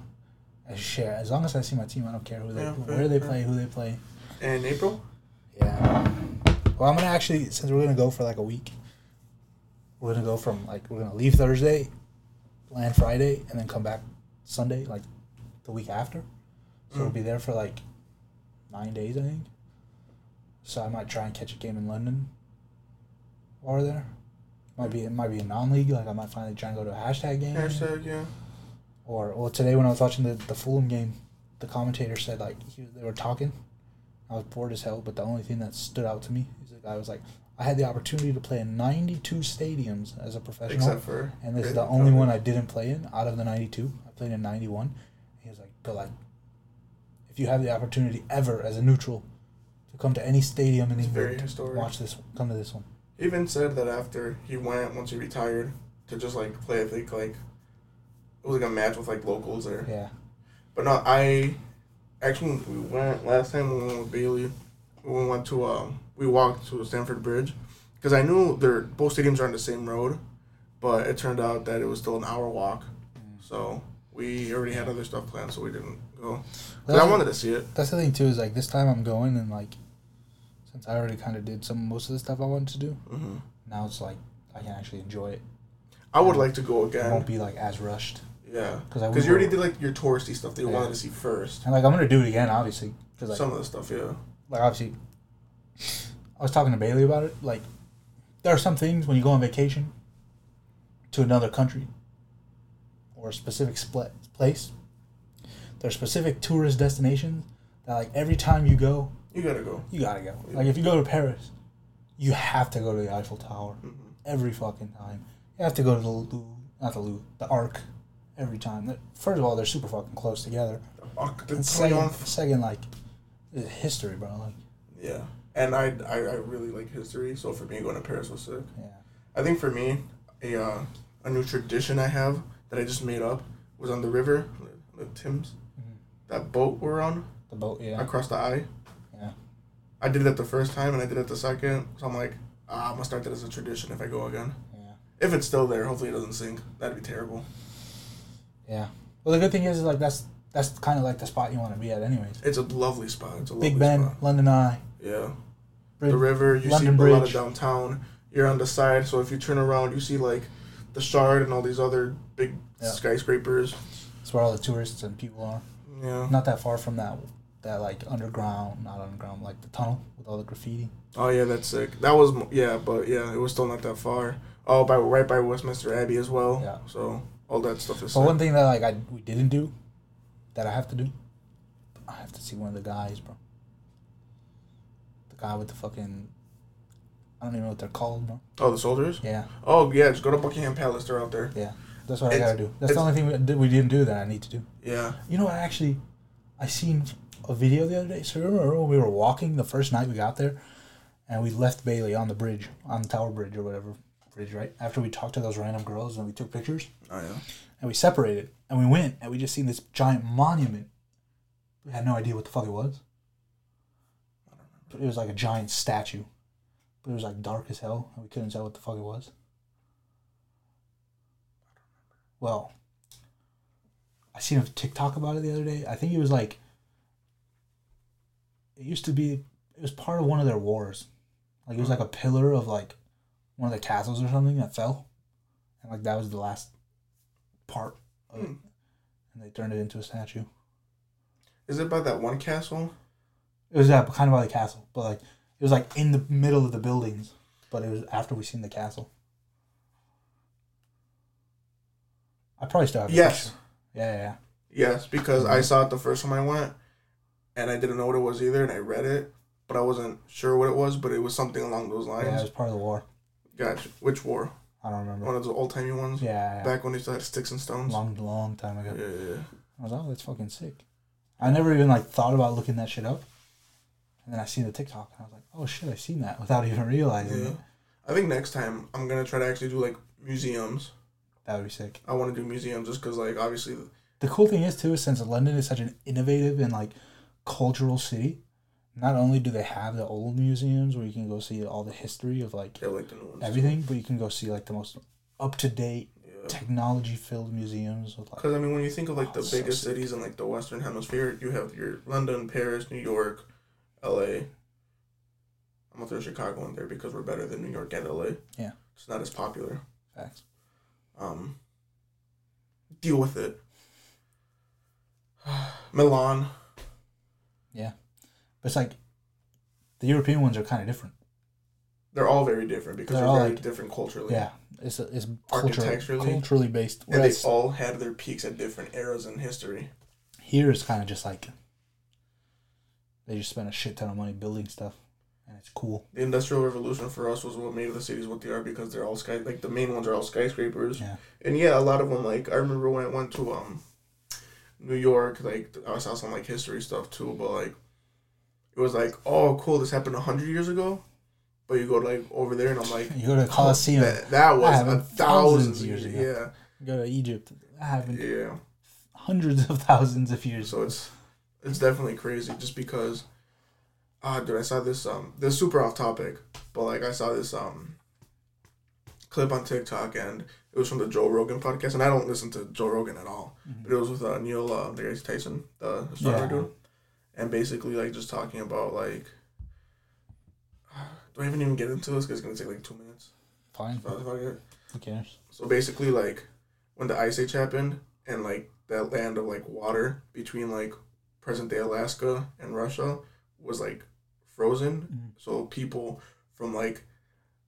As, share, as long as I see my team, I don't care who they, yeah, where yeah, they yeah. play, who they play. In April? Yeah. Well, I'm going to actually, since we're going to go for like a week, we're going to go from, like, we're going to leave Thursday, land Friday, and then come back. Sunday, like, the week after. So mm. we'll be there for, like, nine days, I think. So I might try and catch a game in London while we're there. Might be, it might be a non-league. Like, I might finally try and go to a hashtag game. Hashtag, yeah. Or, well, today when I was watching the, the Fulham game, the commentator said, like, he, they were talking. I was bored as hell, but the only thing that stood out to me is the guy was like, I had the opportunity to play in ninety-two stadiums as a professional. Except for... And this is the only one I didn't play in out of the ninety-two. I played in ninety-one. He was like, but like, if you have the opportunity ever as a neutral to come to any stadium in England, watch this one, come to this one. He even said that after he went, once he retired, to just like play, I think like, it was like a match with like locals there. Yeah. But no, I... Actually, we went last time we went with Bailey. We went to... um. We walked to Stamford Bridge because I knew their both stadiums are on the same road, but it turned out that it was still an hour walk. So we already had other stuff planned, so we didn't go. But I wanted to see it. That's the thing, too, is, like, this time I'm going, and, like, since I already kind of did some most of the stuff I wanted to do, mm-hmm. now it's, like, I can actually enjoy it. I would and like to go again. It won't be, like, as rushed. Yeah. Because you already did, like, your touristy stuff that you yeah. wanted to see first. And, like, I'm going to do it again, obviously. Cause, like, some of the stuff, yeah. Like, obviously, I was talking to Bailey about it. Like, there are some things when you go on vacation to another country or a specific split place, there are specific tourist destinations that, like, every time you go... You gotta go. You gotta go. Yeah. Like, if you go to Paris, you have to go to the Eiffel Tower mm-hmm. every fucking time. You have to go to the Louvre, not the Louvre, the Arc every time. First of all, they're super fucking close together. The Arc de Triomphe. Second, like, history, bro. Like, yeah. And I, I, I really like history, so for me, going to Paris was sick. Yeah. I think for me, a uh, a new tradition I have that I just made up was on the river, the Thames, mm-hmm. that boat we're on. The boat, yeah. Across the eye. Yeah. I did it the first time, and I did it the second, so I'm like, ah, I'm going to start that as a tradition if I go again. Yeah. If it's still there, hopefully it doesn't sink. That'd be terrible. Yeah. Well, the good thing is, is like, that's that's kind of like the spot you want to be at anyways. It's a lovely spot. It's a lovely Big Ben, spot. London Eye. Yeah. Bridge, the river, you London see Bridge. A lot of downtown. You're on the side, so if you turn around, you see, like, the Shard and all these other big yeah. skyscrapers. That's where all the tourists and people are. Yeah. Not that far from that, that like, underground, not underground, like, the tunnel with all the graffiti. Oh, yeah, that's sick. That was, yeah, but, yeah, it was still not that far. Oh, by right by Westminster Abbey as well. Yeah. So, all that stuff is but sick. But one thing that, like, I we didn't do, that I have to do, I have to see one of the guys, bro. Guy with the fucking, I don't even know what they're called, bro. Oh, the soldiers? Yeah. Oh, yeah, just go to Buckingham Palace. They're out there. Yeah. That's what it's, I gotta do. That's the only thing we, did, we didn't do that I need to do. Yeah. You know what, actually, I seen a video the other day. So remember when we were walking the first night we got there, and we left Bailey on the bridge, on the Tower Bridge or whatever bridge, right? After we talked to those random girls and we took pictures. Oh, yeah. And we separated, and we went, and we just seen this giant monument. We had no idea what the fuck it was. It was like a giant statue. But it was like dark as hell, and we couldn't tell what the fuck it was. Well, I seen a TikTok about it the other day. I think it was like, it used to be, it was part of one of their wars. Like, it was like a pillar of like one of the castles or something that fell. And like that was the last part of it. And they turned it into a statue. Is it by that one castle? It was uh, kind of by the castle, but like it was like in the middle of the buildings, but it was after we seen the castle. I probably still have. Yes. Yeah, yeah, yeah. Yes, because I saw it the first time I went, and I didn't know what it was either, and I read it, but I wasn't sure what it was, but it was something along those lines. Yeah, it was part of the war. Gotcha. Which war? I don't remember. One of those old-timey ones? Yeah, yeah. Back when they still had sticks and stones? Long, long time ago. Yeah, yeah, yeah. I was like, oh, that's fucking sick. I never even like thought about looking that shit up. And then I seen the TikTok, and I was like, oh, shit, I've seen that without even realizing yeah. it. I think next time I'm going to try to actually do, like, museums. That would be sick. I want to do museums just because, like, obviously... The-, the cool thing is, too, is since London is such an innovative and, like, cultural city, not only do they have the old museums where you can go see all the history of, like, yeah, like the new ones everything, too. But you can go see, like, the most up-to-date, yeah. technology-filled museums. Because, like, I mean, when you think of, like, oh, the biggest so cities in, like, the Western Hemisphere, you have your London, Paris, New York... L A. I'm gonna throw Chicago in there because we're better than New York and L A. Yeah. It's not as popular. Facts. Um, deal with it. Milan. Yeah. But it's like, the European ones are kind of different. They're all very different because they're, they're all very like, different culturally. Yeah. It's, a, it's architecturally. Culturally based. And they all had their peaks at different eras in history. Here is kind of just like... They just spent a shit ton of money building stuff, and it's cool. The Industrial Revolution for us was what made the cities what they are because they're all sky like the main ones are all skyscrapers. Yeah. And yeah, a lot of them like I remember when I went to um, New York, like I saw some like history stuff too, but like it was like oh cool, this happened a hundred years ago, but you go to, like over there and I'm like you go to the Colosseum, oh, that, that was a thousand years ago. Yeah. You go to Egypt, that happened. Yeah. Hundreds of thousands of years. So it's. It's definitely crazy just because, ah, uh, dude, I saw this, um, this is super off topic, but, like, I saw this, um, clip on TikTok, and it was from the Joe Rogan podcast, and I don't listen to Joe Rogan at all, mm-hmm. but it was with uh, Neil uh, deGrasse Tyson, the astronomer yeah. dude, and basically, like, just talking about, like, do I even even get into this, because it's going to take, like, two minutes. Fine. So, who cares? So, basically, like, when the Ice Age happened, and, like, that land of, like, water between, like, present-day Alaska and Russia was, like, frozen, mm-hmm. so people from, like,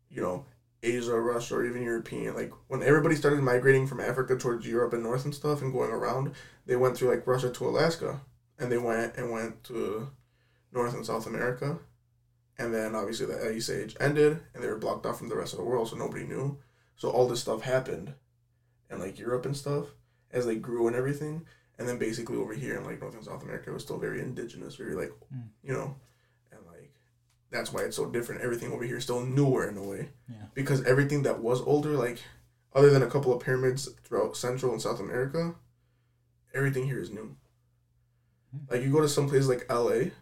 you know, Asia, Russia, or even European, like, when everybody started migrating from Africa towards Europe and north and stuff and going around, they went through, like, Russia to Alaska, and they went and went to North and South America, and then, obviously, the Ice Age ended, and they were blocked off from the rest of the world, so nobody knew, so all this stuff happened, and, like, Europe and stuff, as they grew and everything, and then, basically, over here in, like, North and South America, it was still very indigenous, very, like, mm. you know, that's why it's so different. Everything over here is still newer in a way. Yeah. Because everything that was older, like, other than a couple of pyramids throughout Central and South America, everything here is new. Mm-hmm. Like, you go to some place like L A,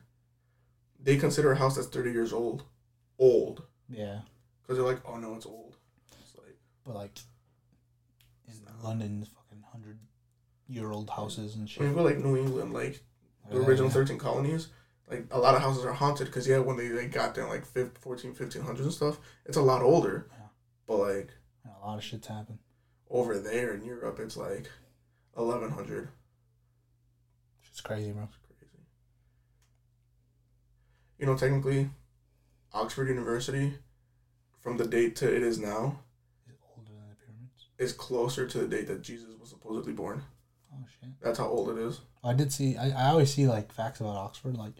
they consider a house that's thirty years old, old. Yeah. Because they're like, oh, no, it's old. It's like, but, like, in London's fucking hundred-year-old houses and shit. When you go, like, New England, like, the yeah, original yeah. thirteen colonies... Like, a lot of houses are haunted because, yeah, when they, they got there, like, fourteen, fifteen hundreds and stuff, it's a lot older. Yeah. But, like... And a lot of shit's happened. Over there in Europe, it's, like, eleven hundred. It's crazy, bro. It's crazy. You know, technically, Oxford University, from the date to it is now... Is it older than the pyramids? Is closer to the date that Jesus was supposedly born. Oh, shit. That's how old it is. I did see... I, I always see, like, facts about Oxford, like...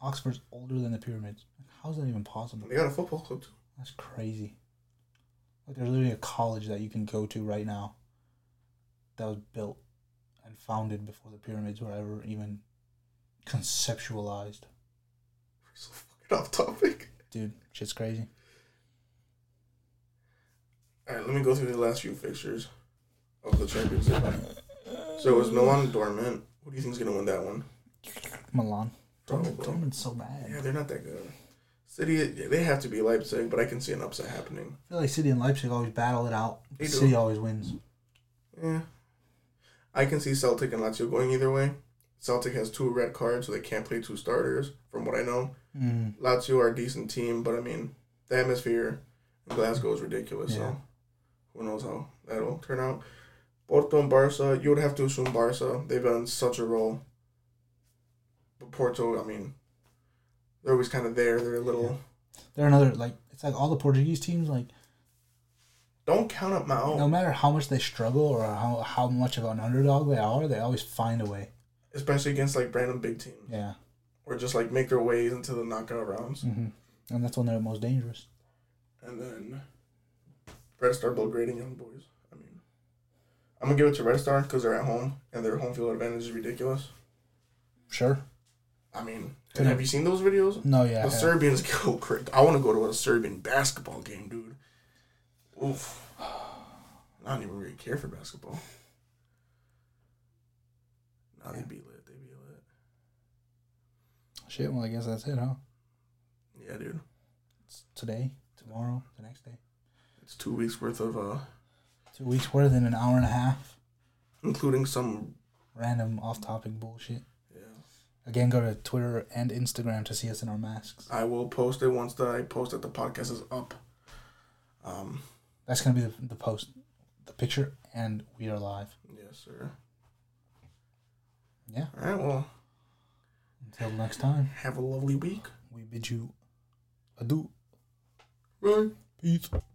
Oxford's older than the pyramids. How's that even possible? They got a football club too. That's crazy. Like, there's literally a college that you can go to right now that was built and founded before the pyramids were ever even conceptualized. We're so fucking off topic. Dude, shit's crazy. Alright, let me go through the last few fixtures of the Champions League. So it was Milan Dortmund. Who do you think's gonna win that one? Milan. Dortmund's so bad. Yeah, they're not that good. City, they have to be Leipzig, but I can see an upset happening. I feel like City and Leipzig always battle it out. They City do. always wins. Yeah. I can see Celtic and Lazio going either way. Celtic has two red cards, so they can't play two starters, from what I know. Mm. Lazio are a decent team, but, I mean, the atmosphere in Glasgow is ridiculous, yeah. so who knows how that'll turn out. Porto and Barca, you would have to assume Barca. They've been on such a roll. But Porto, I mean, they're always kind of there. They're a little... Yeah. They're another, like, it's like all the Portuguese teams, like... Don't count up my own. No matter how much they struggle or how how much of an underdog they are, they always find a way. Especially against, like, random big teams. Yeah. Or just, like, make their ways into the knockout rounds. Mm-hmm. And that's when they're most dangerous. And then Red Star Belgrade and Young Boys. I mean, I'm going to give it to Red Star because they're at home, and their home field advantage is ridiculous. Sure. I mean, and have you seen those videos? No, yeah. The Serbians go crazy. I want to go to a Serbian basketball game, dude. Oof. I don't even really care for basketball. Nah, yeah. they be lit. They be lit. Shit, well, I guess that's it, huh? Yeah, dude. It's today, tomorrow, the next day. It's two weeks worth of... uh. Two weeks worth in an hour and a half. Including some... Random off-topic bullshit. Again, go to Twitter and Instagram to see us in our masks. I will post it once that I post that the podcast is up. Um, That's going to be the, the post, the picture, and we are live. Yes, sir. Yeah. All right, well. Until next time. Have a lovely week. We bid you adieu. Bye. Peace.